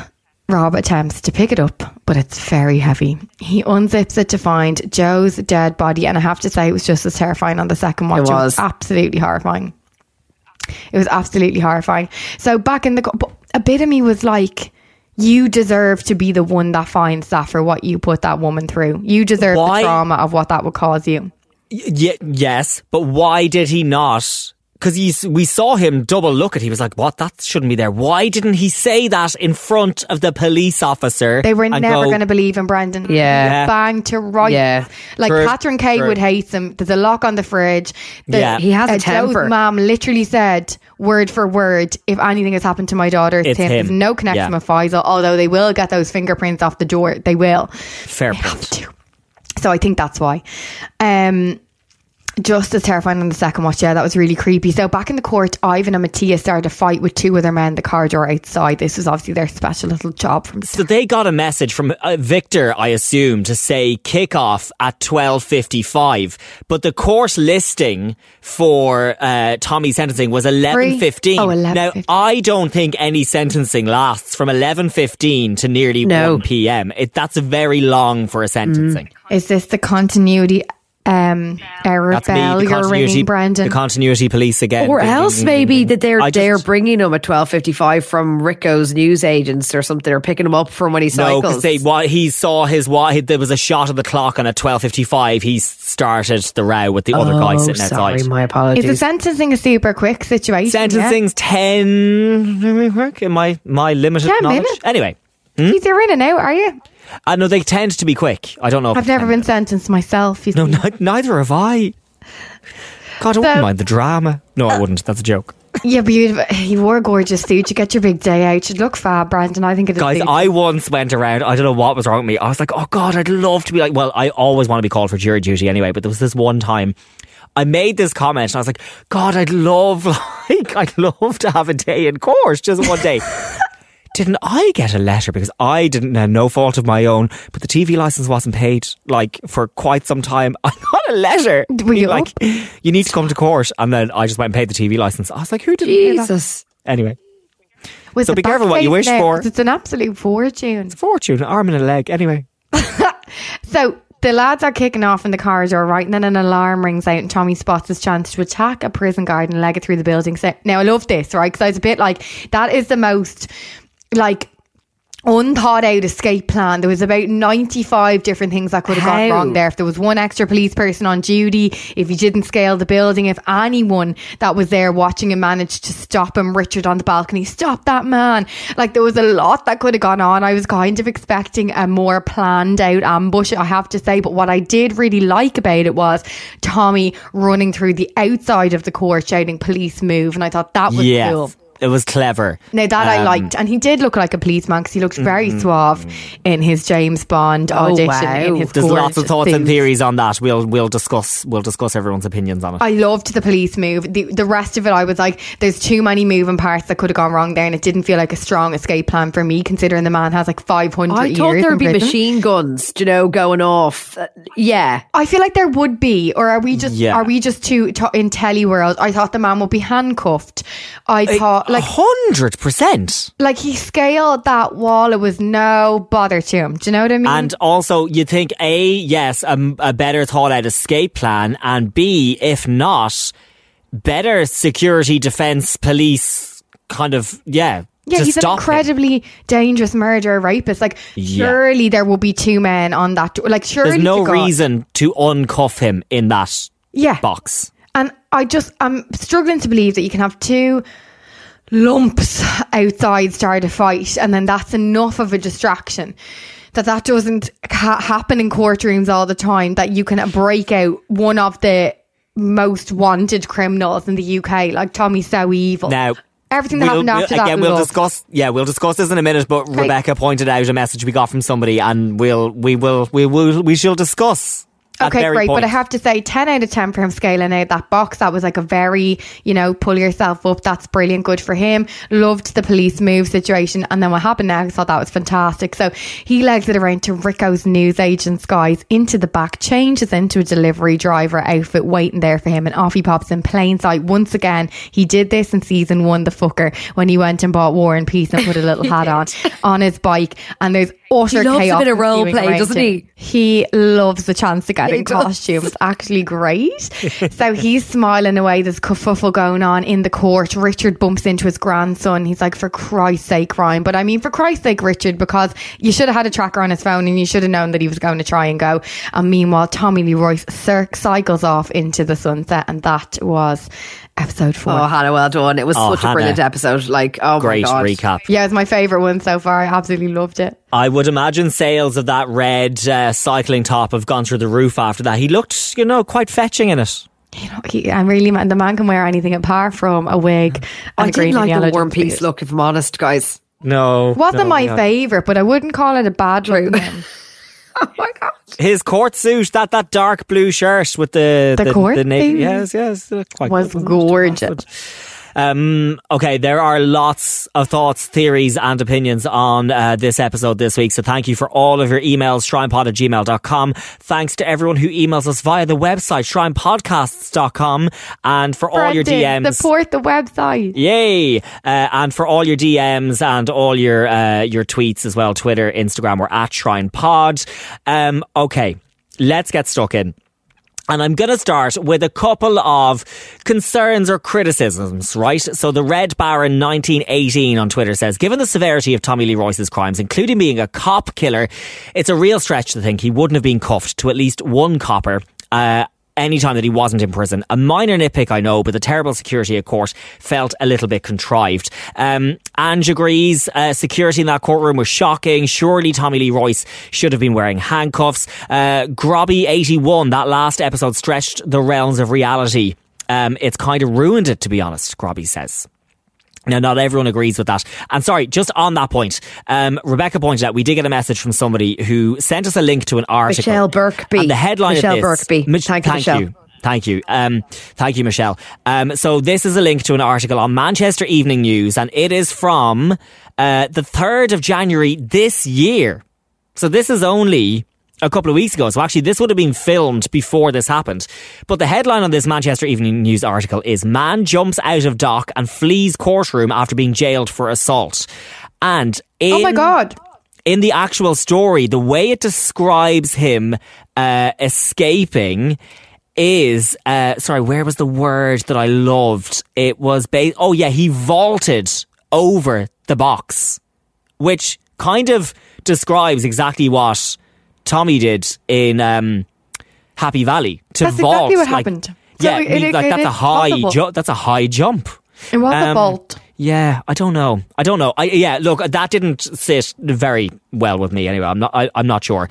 Rob attempts to pick it up, but it's very heavy. He unzips it to find Joe's dead body. And I have to say, it was just as terrifying on the second watch. It was absolutely horrifying. It was absolutely horrifying. So back in the... A bit of me was like, you deserve to be the one that finds that for what you put that woman through. You deserve the trauma of what that would cause you. Yes, but why did he not... Because we saw him double look at. He was like, what? That shouldn't be there. Why didn't he say that in front of the police officer? They were never going to believe him, Brendan. Yeah. Bang to rights. Yeah. Like, true. Catherine Cawood hates him. There's a lock on the fridge. He has a temper. Joe's mum literally said, word for word, if anything has happened to my daughter, it's him. There's no connection with Faisal, although they will get those fingerprints off the door. They will. Fair point. So I think that's why. Just as terrifying on the second watch. Yeah, that was really creepy. So back in the court, Ivan and Matija started a fight with two other men in the corridor outside. This was obviously their special little job. So they got a message from Victor, I assume, to say kickoff at 12:55. But the court listing for Tommy's sentencing was 11:15. Oh, 11:15. Now, I don't think any sentencing lasts from 11:15 to nearly 1 p.m. That's very long for a sentencing. Is this the continuity... error bell you're ringing, Brendan. The continuity police again. Or else maybe that they're bringing him at 12:55 from Rico's news agents or something, or picking him up from when he cycles. No, because there was a shot of the clock and at 12:55 he started the row with the other guy sitting outside. Sorry, my apologies. Is the sentencing a super quick situation? Sentencing's 10 in my limited 10 knowledge. Minutes? Anyway. You're in and out, are you? No, they tend to be quick. I don't know. I've never been sentenced myself. No, neither have I. God, I wouldn't mind the drama. No, I wouldn't. That's a joke. Yeah, but you wore a gorgeous suit. You get your big day out. You look fab, Brandon. I think it is. Guys, I once went around. I don't know what was wrong with me. I was like, oh God, I'd love to be like... Well, I always want to be called for jury duty anyway, but there was this one time... I made this comment and I was like, God, I'd love to have a day in court. Just one day. Didn't I get a letter because I didn't have no fault of my own, but the TV license wasn't paid for quite some time. I got a letter. You need to come to court, and then I just went and paid the TV license. I was like, who did Jesus? Anyway. So be careful what you wish for. It's an absolute fortune. It's a fortune, an arm and a leg. Anyway. So the lads are kicking off in the corridor, right? And then an alarm rings out and Tommy spots his chance to attack a prison guard and leg it through the building. So, now I love this, right? Because I was a bit like, that is the most... unthought out escape plan. There was about 95 different things that could have gone wrong there. If there was one extra police person on duty, if you didn't scale the building, if anyone that was there watching him managed to stop him, Richard on the balcony, stop that man. There was a lot that could have gone on. I was kind of expecting a more planned out ambush, I have to say, but what I did really like about it was Tommy running through the outside of the court shouting police move, and I thought that was cool. It was clever. Now that I liked. And he did look like a policeman because he looked very suave in his James Bond audition. In his There's lots of thoughts and theories on that. We'll discuss everyone's opinions on it. I loved the police move. The rest of it, I was like, there's too many moving parts that could have gone wrong there, and it didn't feel like a strong escape plan for me, considering the man has 500 years. I thought there would be machine guns, going off. Yeah. I feel like there would be, or are we just too in teleworld? I thought the man would be handcuffed. I thought 100%. He scaled that wall. It was no bother to him. Do you know what I mean? And also, you think a better thought out escape plan, and B, if not, better security, defence, police, Yeah, he's an incredibly dangerous murderer, rapist. Surely there will be two men on that door. Surely there's no reason to uncuff him in that box. And I'm struggling to believe that you can have two lumps outside start a fight and then that's enough of a distraction that doesn't happen in courtrooms all the time, that you can break out one of the most wanted criminals in the UK. Like, Tommy's so evil. Now, everything that happened after that. Again, we'll discuss this in a minute, but okay. Rebecca pointed out a message we got from somebody, and we shall discuss. Okay, great. But I have to say, 10 out of 10 for him scaling out that box. That was like a very, pull yourself up. That's brilliant. Good for him. Loved the police move situation. And then what happened next, I thought that was fantastic. So he legs it around to Rico's newsagent's guys into the back, changes into a delivery driver outfit waiting there for him. And off he pops in plain sight. Once again, he did this in season one, the fucker, when he went and bought War and Peace and put a little hat on his bike. And there's utter chaos. He loves a bit of role play, doesn't he? He loves the chance to get in costume. It's actually great. So he's smiling away. There's kerfuffle going on in the court. Richard bumps into his grandson. He's like, for Christ's sake, Ryan. But I mean, for Christ's sake, Richard, because you should have had a tracker on his phone and you should have known that he was going to try and go. And meanwhile, Tommy Lee Royce cycles off into the sunset. And that was episode 4. Oh, Hannah, well done. It was such a brilliant episode. Like, great my God. Recap. Yeah, it's my favourite one so far. I absolutely loved it. I would imagine sales of that red cycling top have gone through the roof after that. He looked, quite fetching in it. The man can wear anything apart from a wig and a green and yellow. I didn't like the War Piece look, if I'm honest, guys. No. Wasn't my favourite, but I wouldn't call it a bad look. Oh my God. His court suit, that dark blue shirt with the navy. Yes. Quite was good, gorgeous. Okay, there are lots of thoughts, theories and opinions on this episode this week, so thank you for all of your emails. shrinepod@gmail.com. Thanks to everyone who emails us via the website shrinepodcasts.com, and for all your DMs, support the website, yay, and for all your DMs and all your tweets as well. Twitter, Instagram, we're at shrinepod. Okay, let's get stuck in. And I'm going to start with a couple of concerns or criticisms, right? So the Red Baron 1918 on Twitter says, given the severity of Tommy Lee Royce's crimes, including being a cop killer, it's a real stretch to think he wouldn't have been cuffed to at least one copper any time that he wasn't in prison. A minor nitpick, I know, but the terrible security at court felt a little bit contrived. Ange agrees, security in that courtroom was shocking. Surely Tommy Lee Royce should have been wearing handcuffs. Grobby81, that last episode stretched the realms of reality. It's kind of ruined it, to be honest, Grobby says. Now, not everyone agrees with that. And sorry, just on that point, Rebecca pointed out, we did get a message from somebody who sent us a link to an article. Michelle Birkby. And the headline Michelle of this... Birkby. Thank you, Michelle. Thank you, Michelle. So this is a link to an article on Manchester Evening News, and it is from the 3rd of January this year. So this is only a couple of weeks ago. So actually, this would have been filmed before this happened. But the headline on this Manchester Evening News article is, man jumps out of dock and flees courtroom after being jailed for assault. And oh my God. In the actual story, the way it describes him escaping is, sorry, where was the word that I loved? It was, he vaulted over the box, which kind of describes exactly what Tommy did in Happy Valley. That's exactly what happened. Yeah, that's a high jump. It was a vault. Yeah, I don't know. Look, that didn't sit very well with me. Anyway, I'm not sure.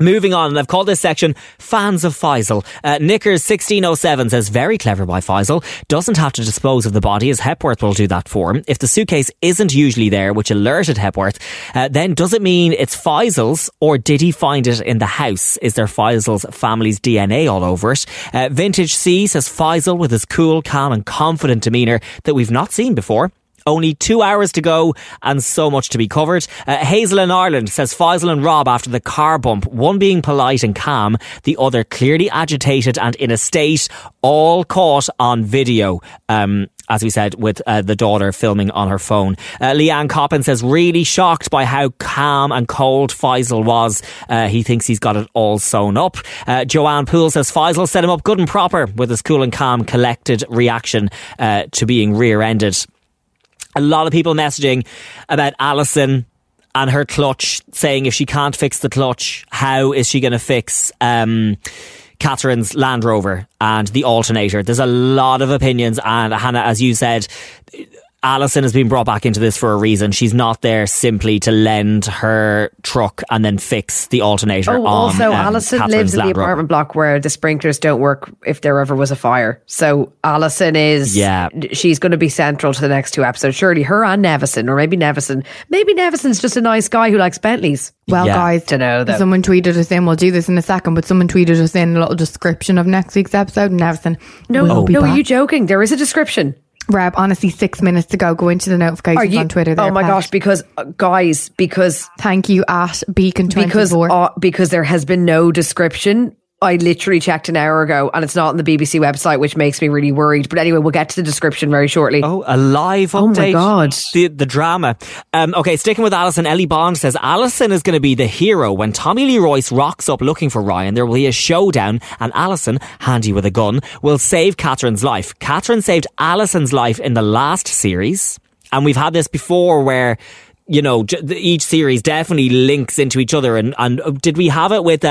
Moving on, and I've called this section Fans of Faisal. Knickers1607 says, very clever by Faisal. Doesn't have to dispose of the body, as Hepworth will do that for him. If the suitcase isn't usually there, which alerted Hepworth, then does it mean it's Faisal's, or did he find it in the house? Is there Faisal's family's DNA all over it? Vintage C says, Faisal with his cool, calm and confident demeanour that we've not seen before. Only 2 hours to go and so much to be covered. Hazel in Ireland says, Faisal and Rob after the car bump, one being polite and calm, the other clearly agitated and in a state, all caught on video. As we said, with the daughter filming on her phone. Leanne Coppin says, really shocked by how calm and cold Faisal was. He thinks he's got it all sewn up. Joanne Poole says, Faisal set him up good and proper with his cool and calm, collected reaction to being rear-ended. A lot of people messaging about Allison and her clutch, saying if she can't fix the clutch, how is she going to fix Catherine's Land Rover and the alternator? There's a lot of opinions, and Hannah, as you said, Allison has been brought back into this for a reason. She's not there simply to lend her truck and then fix the alternator. Oh, also, Allison lives in the apartment block where the sprinklers don't work if there ever was a fire. So Allison is, she's going to be central to the next two episodes. Surely her and Nevison, or maybe Nevison. Maybe Nevison's just a nice guy who likes Bentleys. Well, guys, to know that someone tweeted us in, we'll do this in a second, but someone tweeted us in a little description of next week's episode. Nevison, no, are you joking? There is a description. Rob, honestly, 6 minutes ago, go into the notifications on Twitter. There, oh my gosh, because thank you at Beacon24. Because there has been no description. I literally checked an hour ago and it's not on the BBC website, which makes me really worried. But anyway, we'll get to the description very shortly. Oh, a live update. Oh my God. The drama. Okay, sticking with Allison, Ellie Bond says Allison is going to be the hero. When Tommy Lee Royce rocks up looking for Ryan, there will be a showdown and Allison, handy with a gun, will save Catherine's life. Catherine saved Allison's life in the last series. And we've had this before where, you know, each series definitely links into each other. And did we have it with...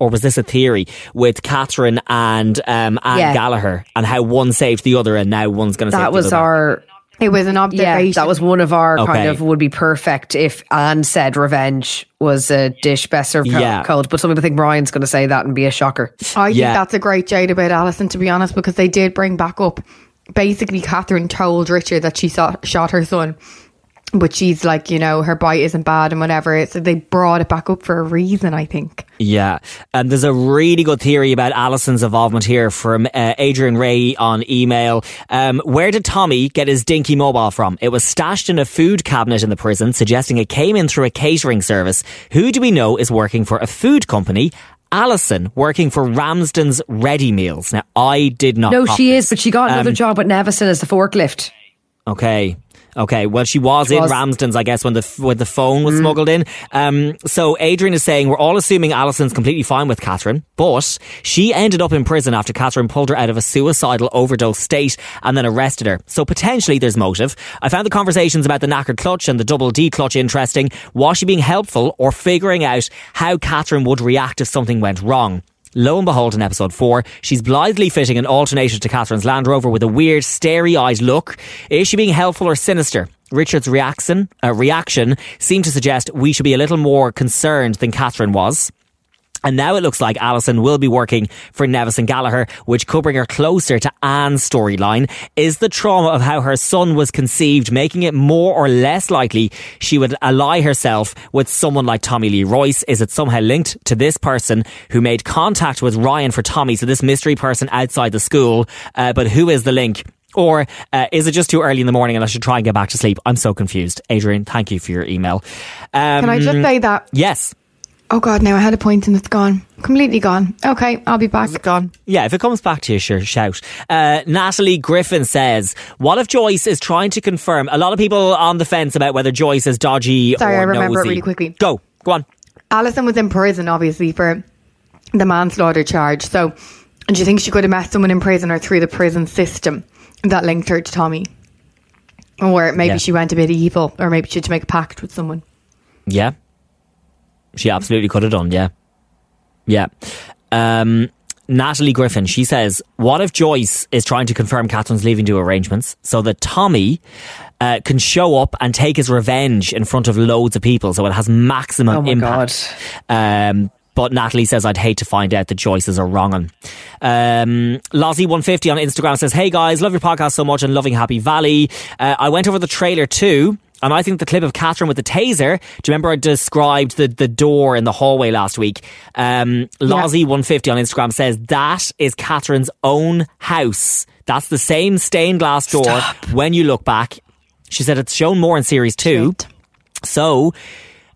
or was this a theory with Catherine and Anne Gallagher and how one saved the other and now one's going to save the other? That was our... It was an observation. Yeah, that was one of our kind of would be perfect if Anne said revenge was a dish best served cold. But some people think Ryan's going to say that and be a shocker. I think that's a great jade about Allison, to be honest, because they did bring back up. Basically, Catherine told Richard that she shot her son. But she's like, you know, her bite isn't bad and whatever. So they brought it back up for a reason, I think. Yeah. And there's a really good theory about Allison's involvement here from Adrian Ray on email. Where did Tommy get his dinky mobile from? It was stashed in a food cabinet in the prison, suggesting it came in through a catering service. Who do we know is working for a food company? Allison, working for Ramsden's Ready Meals. Now, I did not... No, she is, but she got another job at Nevison as the forklift. Okay, well, she was in Ramsden's, I guess, when the phone was smuggled in. So Adrian is saying, we're all assuming Alison's completely fine with Catherine, but she ended up in prison after Catherine pulled her out of a suicidal overdose state and then arrested her. So potentially there's motive. I found the conversations about the knackered clutch and the double D clutch interesting. Was she being helpful or figuring out how Catherine would react if something went wrong? Lo and behold, in episode 4, she's blithely fitting an alternator to Catherine's Land Rover with a weird, starry-eyed look. Is she being helpful or sinister? Richard's reaction seemed to suggest we should be a little more concerned than Catherine was. And now it looks like Allison will be working for Nevison Gallagher, which could bring her closer to Anne's storyline. Is the trauma of how her son was conceived making it more or less likely she would ally herself with someone like Tommy Lee Royce? Is it somehow linked to this person who made contact with Ryan for Tommy? So this mystery person outside the school, but who is the link? Or is it just too early in the morning and I should try and get back to sleep? I'm so confused. Adrian, thank you for your email. Can I just say that? Yes. Oh God, now I had a point and it's gone. Completely gone. Okay, I'll be back. Is it gone? Yeah, if it comes back to you, sure, shout. Natalie Griffin says, what if Joyce is trying to confirm? A lot of people on the fence about whether Joyce is dodgy or nosy. Sorry, I remember it really quickly. Go on. Allison was in prison, obviously, for the manslaughter charge. So do you think she could have met someone in prison or through the prison system that linked her to Tommy? Or maybe she went a bit evil, or maybe she had to make a pact with someone. Yeah. She absolutely could have done, yeah. Natalie Griffin, she says, what if Joyce is trying to confirm Catherine's leaving due arrangements so that Tommy can show up and take his revenge in front of loads of people, so it has maximum impact? God. But Natalie says, I'd hate to find out that Joyce is a wrong-un. Lozzie150 on Instagram says, hey guys, love your podcast so much and loving Happy Valley. I went over the trailer too. And I think the clip of Catherine with the taser, do you remember I described the door in the hallway last week? Lozzie150 on Instagram says that is Catherine's own house. That's the same stained glass door. Stop. When you look back, she said it's shown more in series 2. Shit. So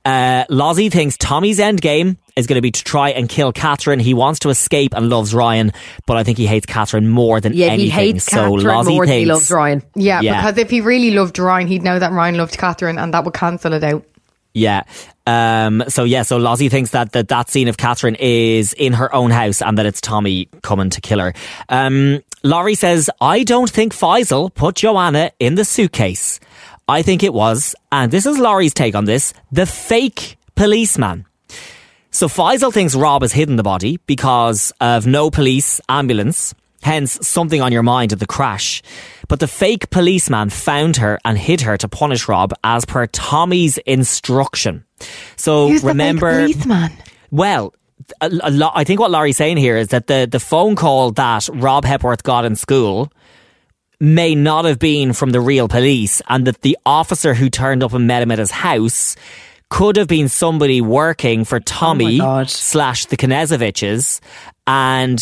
Lozzie thinks Tommy's end game is going to be to try and kill Catherine. He wants to escape and loves Ryan, but I think he hates Catherine more than anything. He hates Catherine more than he loves Ryan. Yeah, because if he really loved Ryan, he'd know that Ryan loved Catherine and that would cancel it out. Yeah. So Lozzie thinks that scene of Catherine is in her own house and that it's Tommy coming to kill her. Laurie says, I don't think Faisal put Joanna in the suitcase. I think it was, and this is Laurie's take on this, the fake policeman. So Faisal thinks Rob has hidden the body because of no police ambulance. hence something on your mind at the crash. But the fake policeman found her and hid her to punish Rob as per Tommy's instruction. So who's remember, the fake policeman? Well, I think what Laurie's saying here is that the phone call that Rob Hepworth got in school may not have been from the real police, and that the officer who turned up and met him at his house could have been somebody working for Tommy / the Knezeviches. And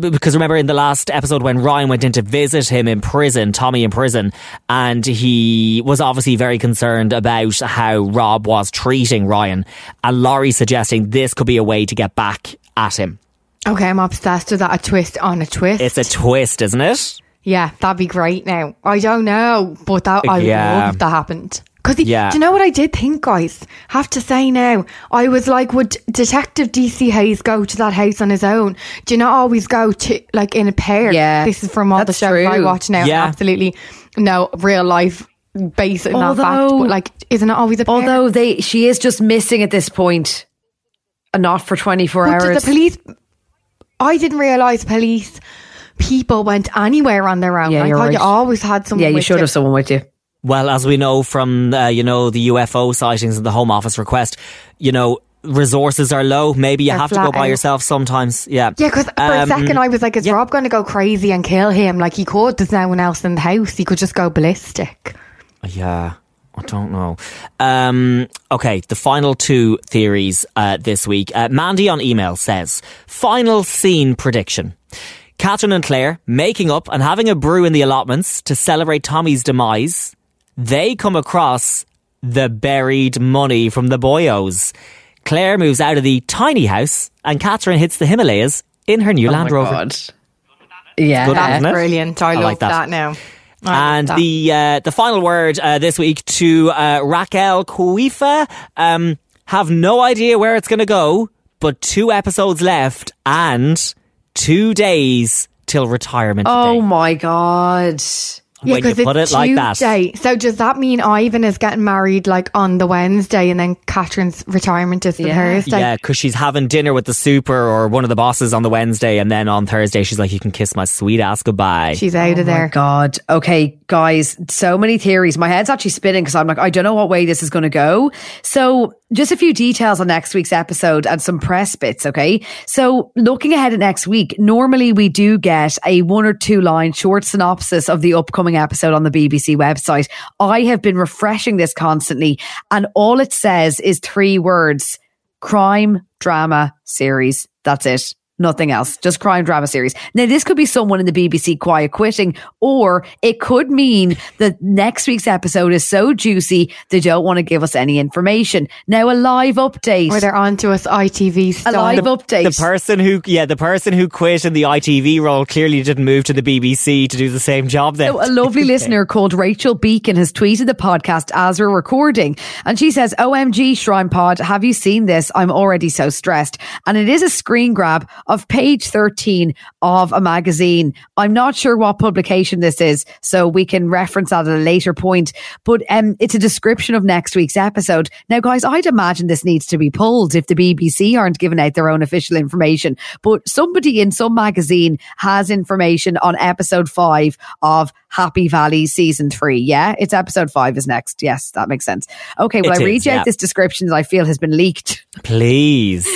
because remember in the last episode when Ryan went in to visit him in prison, Tommy in prison, and he was obviously very concerned about how Rob was treating Ryan, and Laurie suggesting this could be a way to get back at him. Okay, I'm obsessed with that. A twist on a twist. It's a twist, isn't it? Yeah, that'd be great now. I don't know, but that I love that happened. Because do you know what I did think, guys? Have to say now, I was like, would Detective DC Hayes go to that house on his own? Do you not always go to, like, in a pair? Yeah. This is from all the shows I watch now. Yeah. Absolutely. No, real life base in that fact. But, like, isn't it always a pair? Although she is just missing at this point, and not for 24 hours. Did the police... I didn't realise police people went anywhere on their own. Yeah, I thought you always had someone with you. Yeah, you should have someone with you. Well, as we know from, the UFO sightings and the Home Office request, resources are low. Maybe you have to go by yourself sometimes. Yeah. Yeah, because for a second I was like, is Rob going to go crazy and kill him? Like he could. There's no one else in the house. He could just go ballistic. Yeah. I don't know. Okay, the final two theories this week. Mandy on email says, final scene prediction. Catherine and Claire making up and having a brew in the allotments to celebrate Tommy's demise. They come across the buried money from the boyos. Claire moves out of the tiny house and Catherine hits the Himalayas in her new Land Rover. God. Yeah, that's brilliant. I love like that now. And the final word this week to Raquel Cuifa. Have no idea where it's going to go, but 2 episodes left and 2 days till retirement. Oh my God. When you put it like that. So does that mean Ivan is getting married like on the Wednesday and then Catherine's retirement is the Thursday? Yeah, because she's having dinner with the super or one of the bosses on the Wednesday, and then on Thursday she's like, you can kiss my sweet ass goodbye. She's out of there. Oh my God. Okay, guys, so many theories. My head's actually spinning because I'm like, I don't know what way this is going to go. So just a few details on next week's episode and some press bits, okay? So looking ahead at next week, normally we do get a 1 or 2 line short synopsis of the upcoming episode on the BBC website. I have been refreshing this constantly, and all it says is 3 words. Crime, drama, series. That's it. Nothing else. Just crime drama series. Now, this could be someone in the BBC quiet quitting, or it could mean that next week's episode is so juicy they don't want to give us any information. Now, a live update. Or they're on to us ITV style. A live update. The person who quit in the ITV role clearly didn't move to the BBC to do the same job then. So a lovely listener called Rachel Beacon has tweeted the podcast as we're recording, and she says, OMG Shrine Pod, have you seen this? I'm already so stressed. And it is a screen grab of page 13 of a magazine. I'm not sure what publication this is, so we can reference that at a later point. But it's a description of next week's episode. Now, guys, I'd imagine this needs to be pulled if the BBC aren't giving out their own official information. But somebody in some magazine has information on episode 5 of Happy Valley season 3. Yeah, it's episode 5 is next. Yes, that makes sense. Okay, well, I read out this description that I feel has been leaked. Please.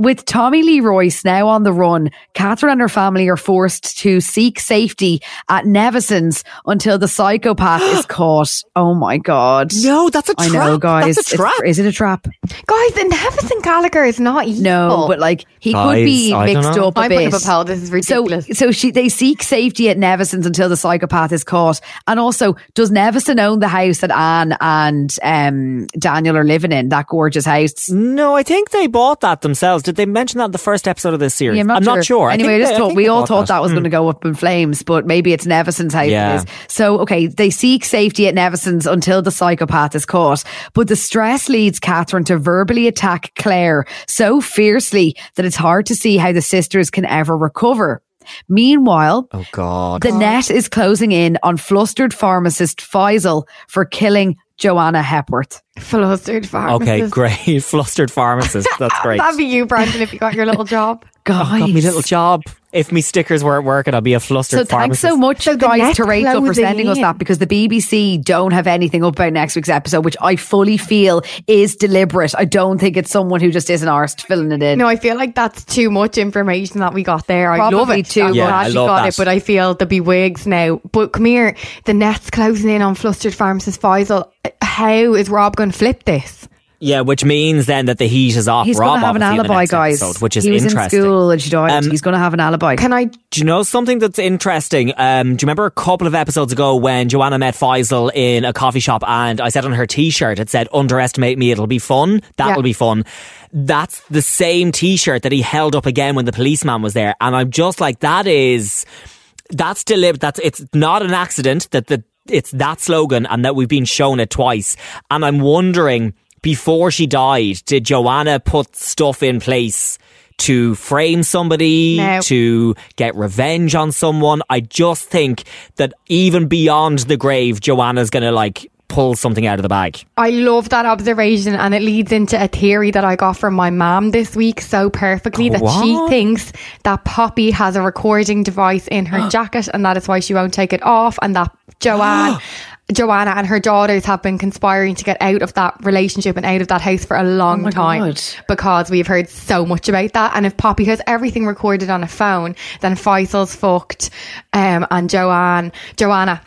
With Tommy Lee Royce now on the run, Catherine and her family are forced to seek safety at Nevison's until the psychopath is caught. Oh my God. No, that's a trap. I know, guys. That's a trap. Is it a trap? Guys, Nevison Gallagher is not evil. No, but like he could be mixed up a bit. This is ridiculous. So they seek safety at Nevison's until the psychopath is caught. And also, does Nevison own the house that Anne and Daniel are living in? That gorgeous house? No, I think they bought that themselves. Did they mention that in the first episode of this series? Yeah, I'm not sure. Anyway, we all thought that was going to go up in flames, but maybe it's Nevison's house. Yeah. It is. So, okay, they seek safety at Nevison's until the psychopath is caught. But the stress leads Catherine to verbally attack Claire so fiercely that it's hard to see how the sisters can ever recover. Meanwhile, the net is closing in on flustered pharmacist Faisal for killing Joanna Hepworth. Flustered pharmacist. Okay, great. Flustered pharmacist. That's great. That'd be you, Brandon, if you got your little job. Guys, I got me little job. If me stickers weren't working, I'd be a flustered. So thanks so much, guys, to Rachel for sending us that, because the BBC don't have anything up about next week's episode, which I fully feel is deliberate. I don't think it's someone who just isn't arsed filling it in. No, I feel like that's too much information that we got there. Probably I love it too. Yeah, I got that. It, but I feel there'll be wigs now. But come here, the net's closing in on flustered pharmacist Faisal. How is Rob going to flip this? Yeah, which means then that the heat is off. He's going to have an alibi, guys. Episode, which is interesting. He was in school and she died. He's going to have an alibi. Do you know something that's interesting? Do you remember a couple of episodes ago when Joanna met Faisal in a coffee shop and I said on her t-shirt, it said, underestimate me, it'll be fun. That'll be fun. That's the same t-shirt that he held up again when the policeman was there. And I'm just like, that's deliberate. It's not an accident that it's that slogan and that we've been shown it twice. And I'm wondering, before she died, did Joanna put stuff in place to frame somebody, to get revenge on someone? I just think that even beyond the grave, Joanna's going to pull something out of the bag. I love that observation, and it leads into a theory that I got from my mum this week so perfectly, that she thinks that Poppy has a recording device in her jacket and that is why she won't take it off, and that Joanna and her daughters have been conspiring to get out of that relationship and out of that house for a long time because we've heard so much about that. And if Poppy has everything recorded on a phone, then Faisal's fucked, and Joanna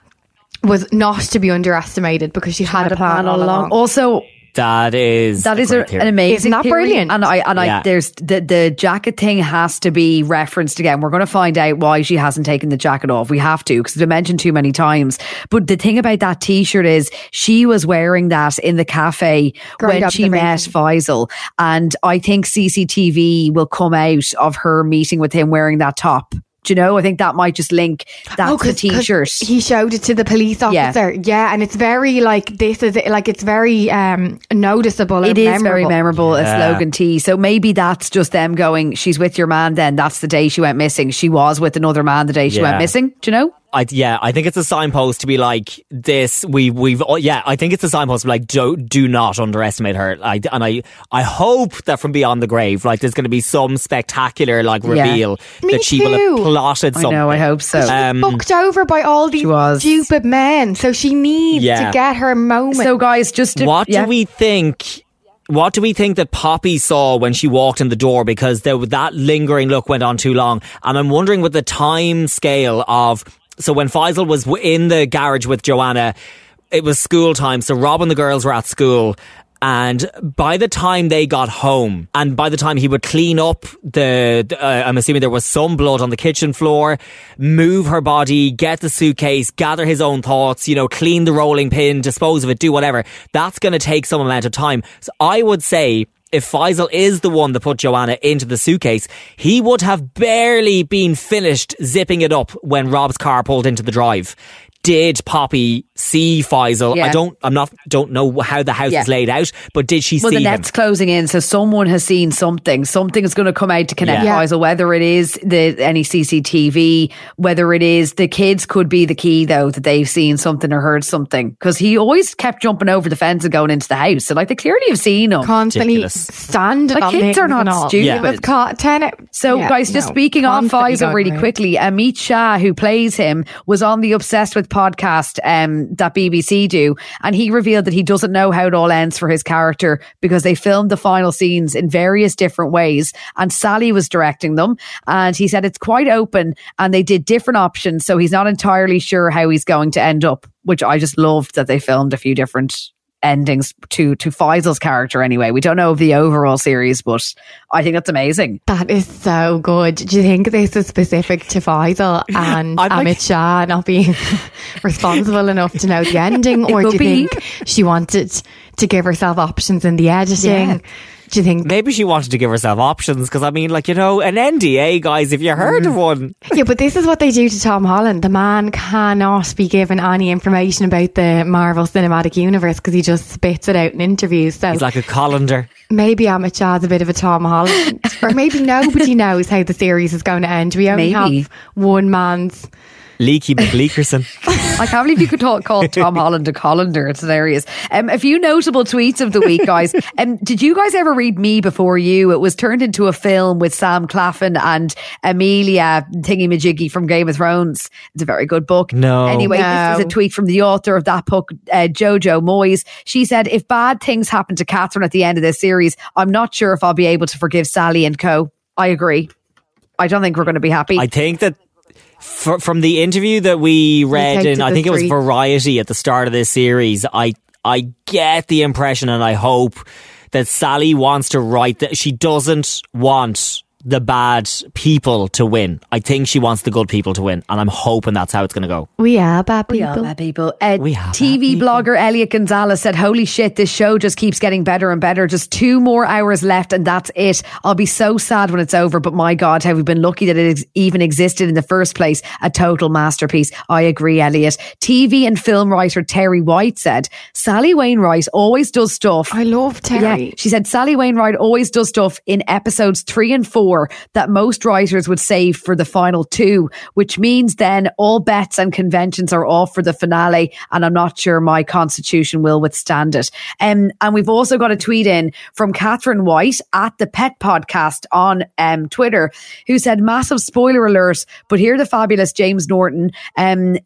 was not to be underestimated because she had a plan all along. Also, That is an amazing, isn't that brilliant? And there's the jacket thing has to be referenced again. We're going to find out why she hasn't taken the jacket off. We have to, because it's been mentioned too many times. But the thing about that t-shirt is she was wearing that in the cafe when she met Faisal, and I think CCTV will come out of her meeting with him wearing that top. Do you know? I think that might just link that to the t-shirt. He showed it to the police officer. Yeah, and it's very it's very noticeable. It is memorable. Very memorable as slogan tee. So maybe that's just them going, she's with your man then. That's the day she went missing. She was with another man the day she went missing. Do you know? I think it's a signpost to be like this. I think it's a signpost to be like, do not underestimate her. And I hope that from beyond the grave, there's going to be some spectacular reveal that she will have plotted something. I know, I hope so. She was fucked over by all these stupid men, so she needs to get her moment. So guys, what do we think? What do we think that Poppy saw when she walked in the door? Because that lingering look went on too long, and I'm wondering what the time scale of. So when Faisal was in the garage with Joanna, it was school time. So Rob and the girls were at school. And by the time they got home, and by the time he would clean up I'm assuming there was some blood on the kitchen floor, move her body, get the suitcase, gather his own thoughts, clean the rolling pin, dispose of it, do whatever. That's going to take some amount of time. So I would say, if Faisal is the one that put Joanna into the suitcase, he would have barely been finished zipping it up when Rob's car pulled into the drive. Did Poppy see Faisal? Yeah. I don't know how the house is laid out, but did she see him? Well, the net's closing in, so someone has seen something. Something is going to come out to connect Faisal, whether it is any CCTV, whether it is the kids. Could be the key, though, that they've seen something or heard something, because he always kept jumping over the fence and going into the house. So, they clearly have seen him. Constantly standing on kids are not stupid. Yeah. So, guys, just speaking on Faisal really quickly, Amit Shah, who plays him, was on the Obsessed with podcast that BBC do, and he revealed that he doesn't know how it all ends for his character because they filmed the final scenes in various different ways and Sally was directing them, and he said it's quite open and they did different options, so he's not entirely sure how he's going to end up, which I just loved that they filmed a few different endings to Faisal's character anyway. We don't know of the overall series, but I think that's amazing. That is so good. Do you think this is specific to Faisal and Amit Shah not being responsible enough to know the ending? Or do you think she wanted to give herself options in the editing? Yeah. Do you think maybe she wanted to give herself options? Because an NDA, guys, if you heard of one. Yeah, but this is what they do to Tom Holland. The man cannot be given any information about the Marvel Cinematic Universe because he just spits it out in interviews. So he's like a colander. Maybe Amit Shah's a bit of a Tom Holland, or maybe nobody knows how the series is going to end. We only have one man's Leaky McLeakerson. I can't believe you could call Tom Holland a colander. It's hilarious. A few notable tweets of the week, guys. Did you guys ever read Me Before You? It was turned into a film with Sam Claflin and Amelia Thingy-Majiggy from Game of Thrones. It's a very good book. No. Anyway, no. This is a tweet from the author of that book, Jojo Moyes. She said, if bad things happen to Catherine at the end of this series, I'm not sure if I'll be able to forgive Sally and co. I agree. I don't think we're going to be happy. I think that from the interview that we read in, I think it was Variety at the start of this series, I get the impression, and I hope, that Sally wants to write that she doesn't want the bad people to win. I think she wants the good people to win, and I'm hoping that's how it's going to go. We are bad people. TV blogger Elliot Gonzalez said, holy shit, this show just keeps getting better and better. Just 2 more hours left and that's it. I'll be so sad when it's over, but my God, have we been lucky that it even existed in the first place. A total masterpiece. I agree, Elliot. TV and film writer Terry White said, Sally Wainwright always does stuff. I love Terry. Yeah, she said, Sally Wainwright always does stuff in episodes 3 and 4 that most writers would save for the final 2, which means then all bets and conventions are off for the finale, and I'm not sure my constitution will withstand it. And we've also got a tweet in from Catherine White at the Pet Podcast on Twitter, who said, massive spoiler alert, but here the fabulous James Norton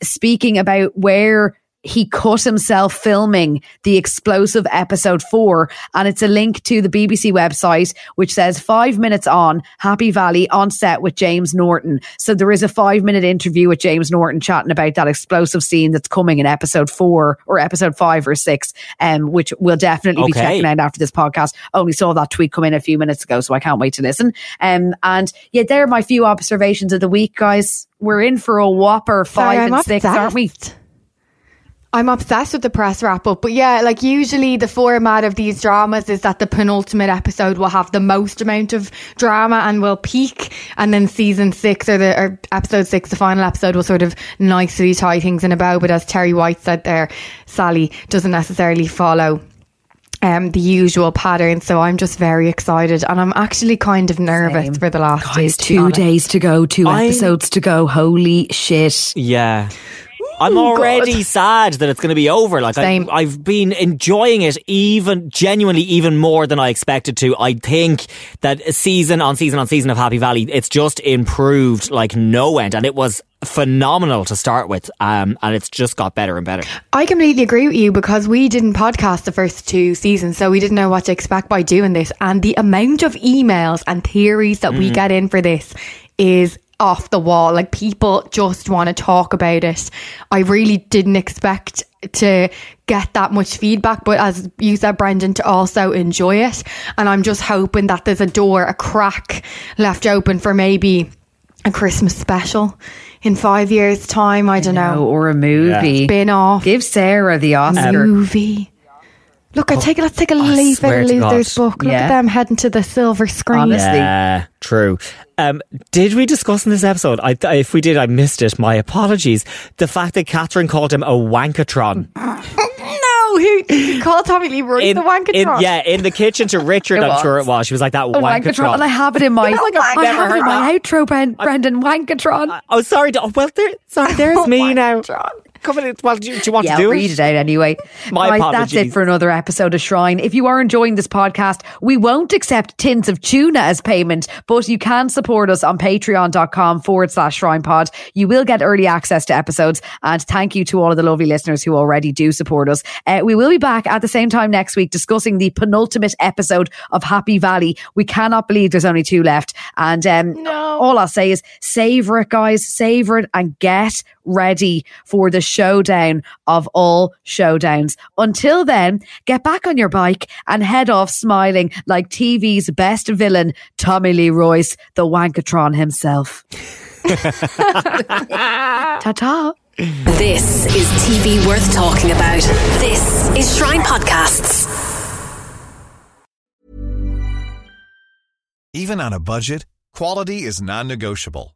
speaking about where he cut himself filming the explosive episode 4, and it's a link to the BBC website which says 5 minutes on Happy Valley on set with James Norton. So there is a 5-minute interview with James Norton chatting about that explosive scene that's coming in episode 4 or episode 5 or 6, which we'll definitely be checking out after this podcast. Only saw that tweet come in a few minutes ago, so I can't wait to listen. And yeah, there are my few observations of the week, guys. We're in for a whopper 5 and 6, aren't we? I'm obsessed with the press wrap-up. But yeah, like usually the format of these dramas is that the penultimate episode will have the most amount of drama and will peak. And then season 6 or episode 6, the final episode, will sort of nicely tie things in a bow. But as Terry White said there, Sally doesn't necessarily follow the usual pattern. So I'm just very excited, and I'm actually kind of nervous for the last guys, 2 days to go, 2 episodes to go. Holy shit. Yeah. I'm already sad that it's going to be over. Like I've been enjoying it genuinely even more than I expected to. I think that season on season on season of Happy Valley, it's just improved like no end, and it was phenomenal to start with, and it's just got better and better. I completely agree with you, because we didn't podcast the first 2 seasons, so we didn't know what to expect by doing this, and the amount of emails and theories that we get in for this is off the wall. Like, people just want to talk about it. I really didn't expect to get that much feedback, but as you said, Brendan, to also enjoy it. And I'm just hoping that there's a crack left open for maybe a Christmas special in 5 years time. I don't know, or a movie spin-off. Give Sarah the Oscar. Movie. Look, let's take a leaf out of Luther's book. Look at them heading to the silver screen. Honestly. Yeah, true. Did we discuss in this episode, if we did, I missed it, my apologies, the fact that Catherine called him a wankatron. No, he called Tommy Lee Royce the wankatron. In the kitchen to Richard, I'm sure it was. She was like, that wankatron. And I have it in my outro, Brendan, wankatron. Oh, sorry. There's me now. Well, do you want to do it? Read it out anyway. My apologies. That's it for another episode of Shrine. If you are enjoying this podcast, we won't accept tins of tuna as payment, but you can support us on patreon.com/ShrinePod. You will get early access to episodes, and thank you to all of the lovely listeners who already do support us. We will be back at the same time next week discussing the penultimate episode of Happy Valley. We cannot believe there's only 2 left, and all I'll say is savour it, guys. Savour it and get ready for the showdown of all showdowns. Until then, get back on your bike and head off smiling like TV's best villain, Tommy Lee Royce, the wankatron himself. Ta-ta. This is TV worth talking about. This is Shrine Podcasts. Even on a budget, quality is non-negotiable.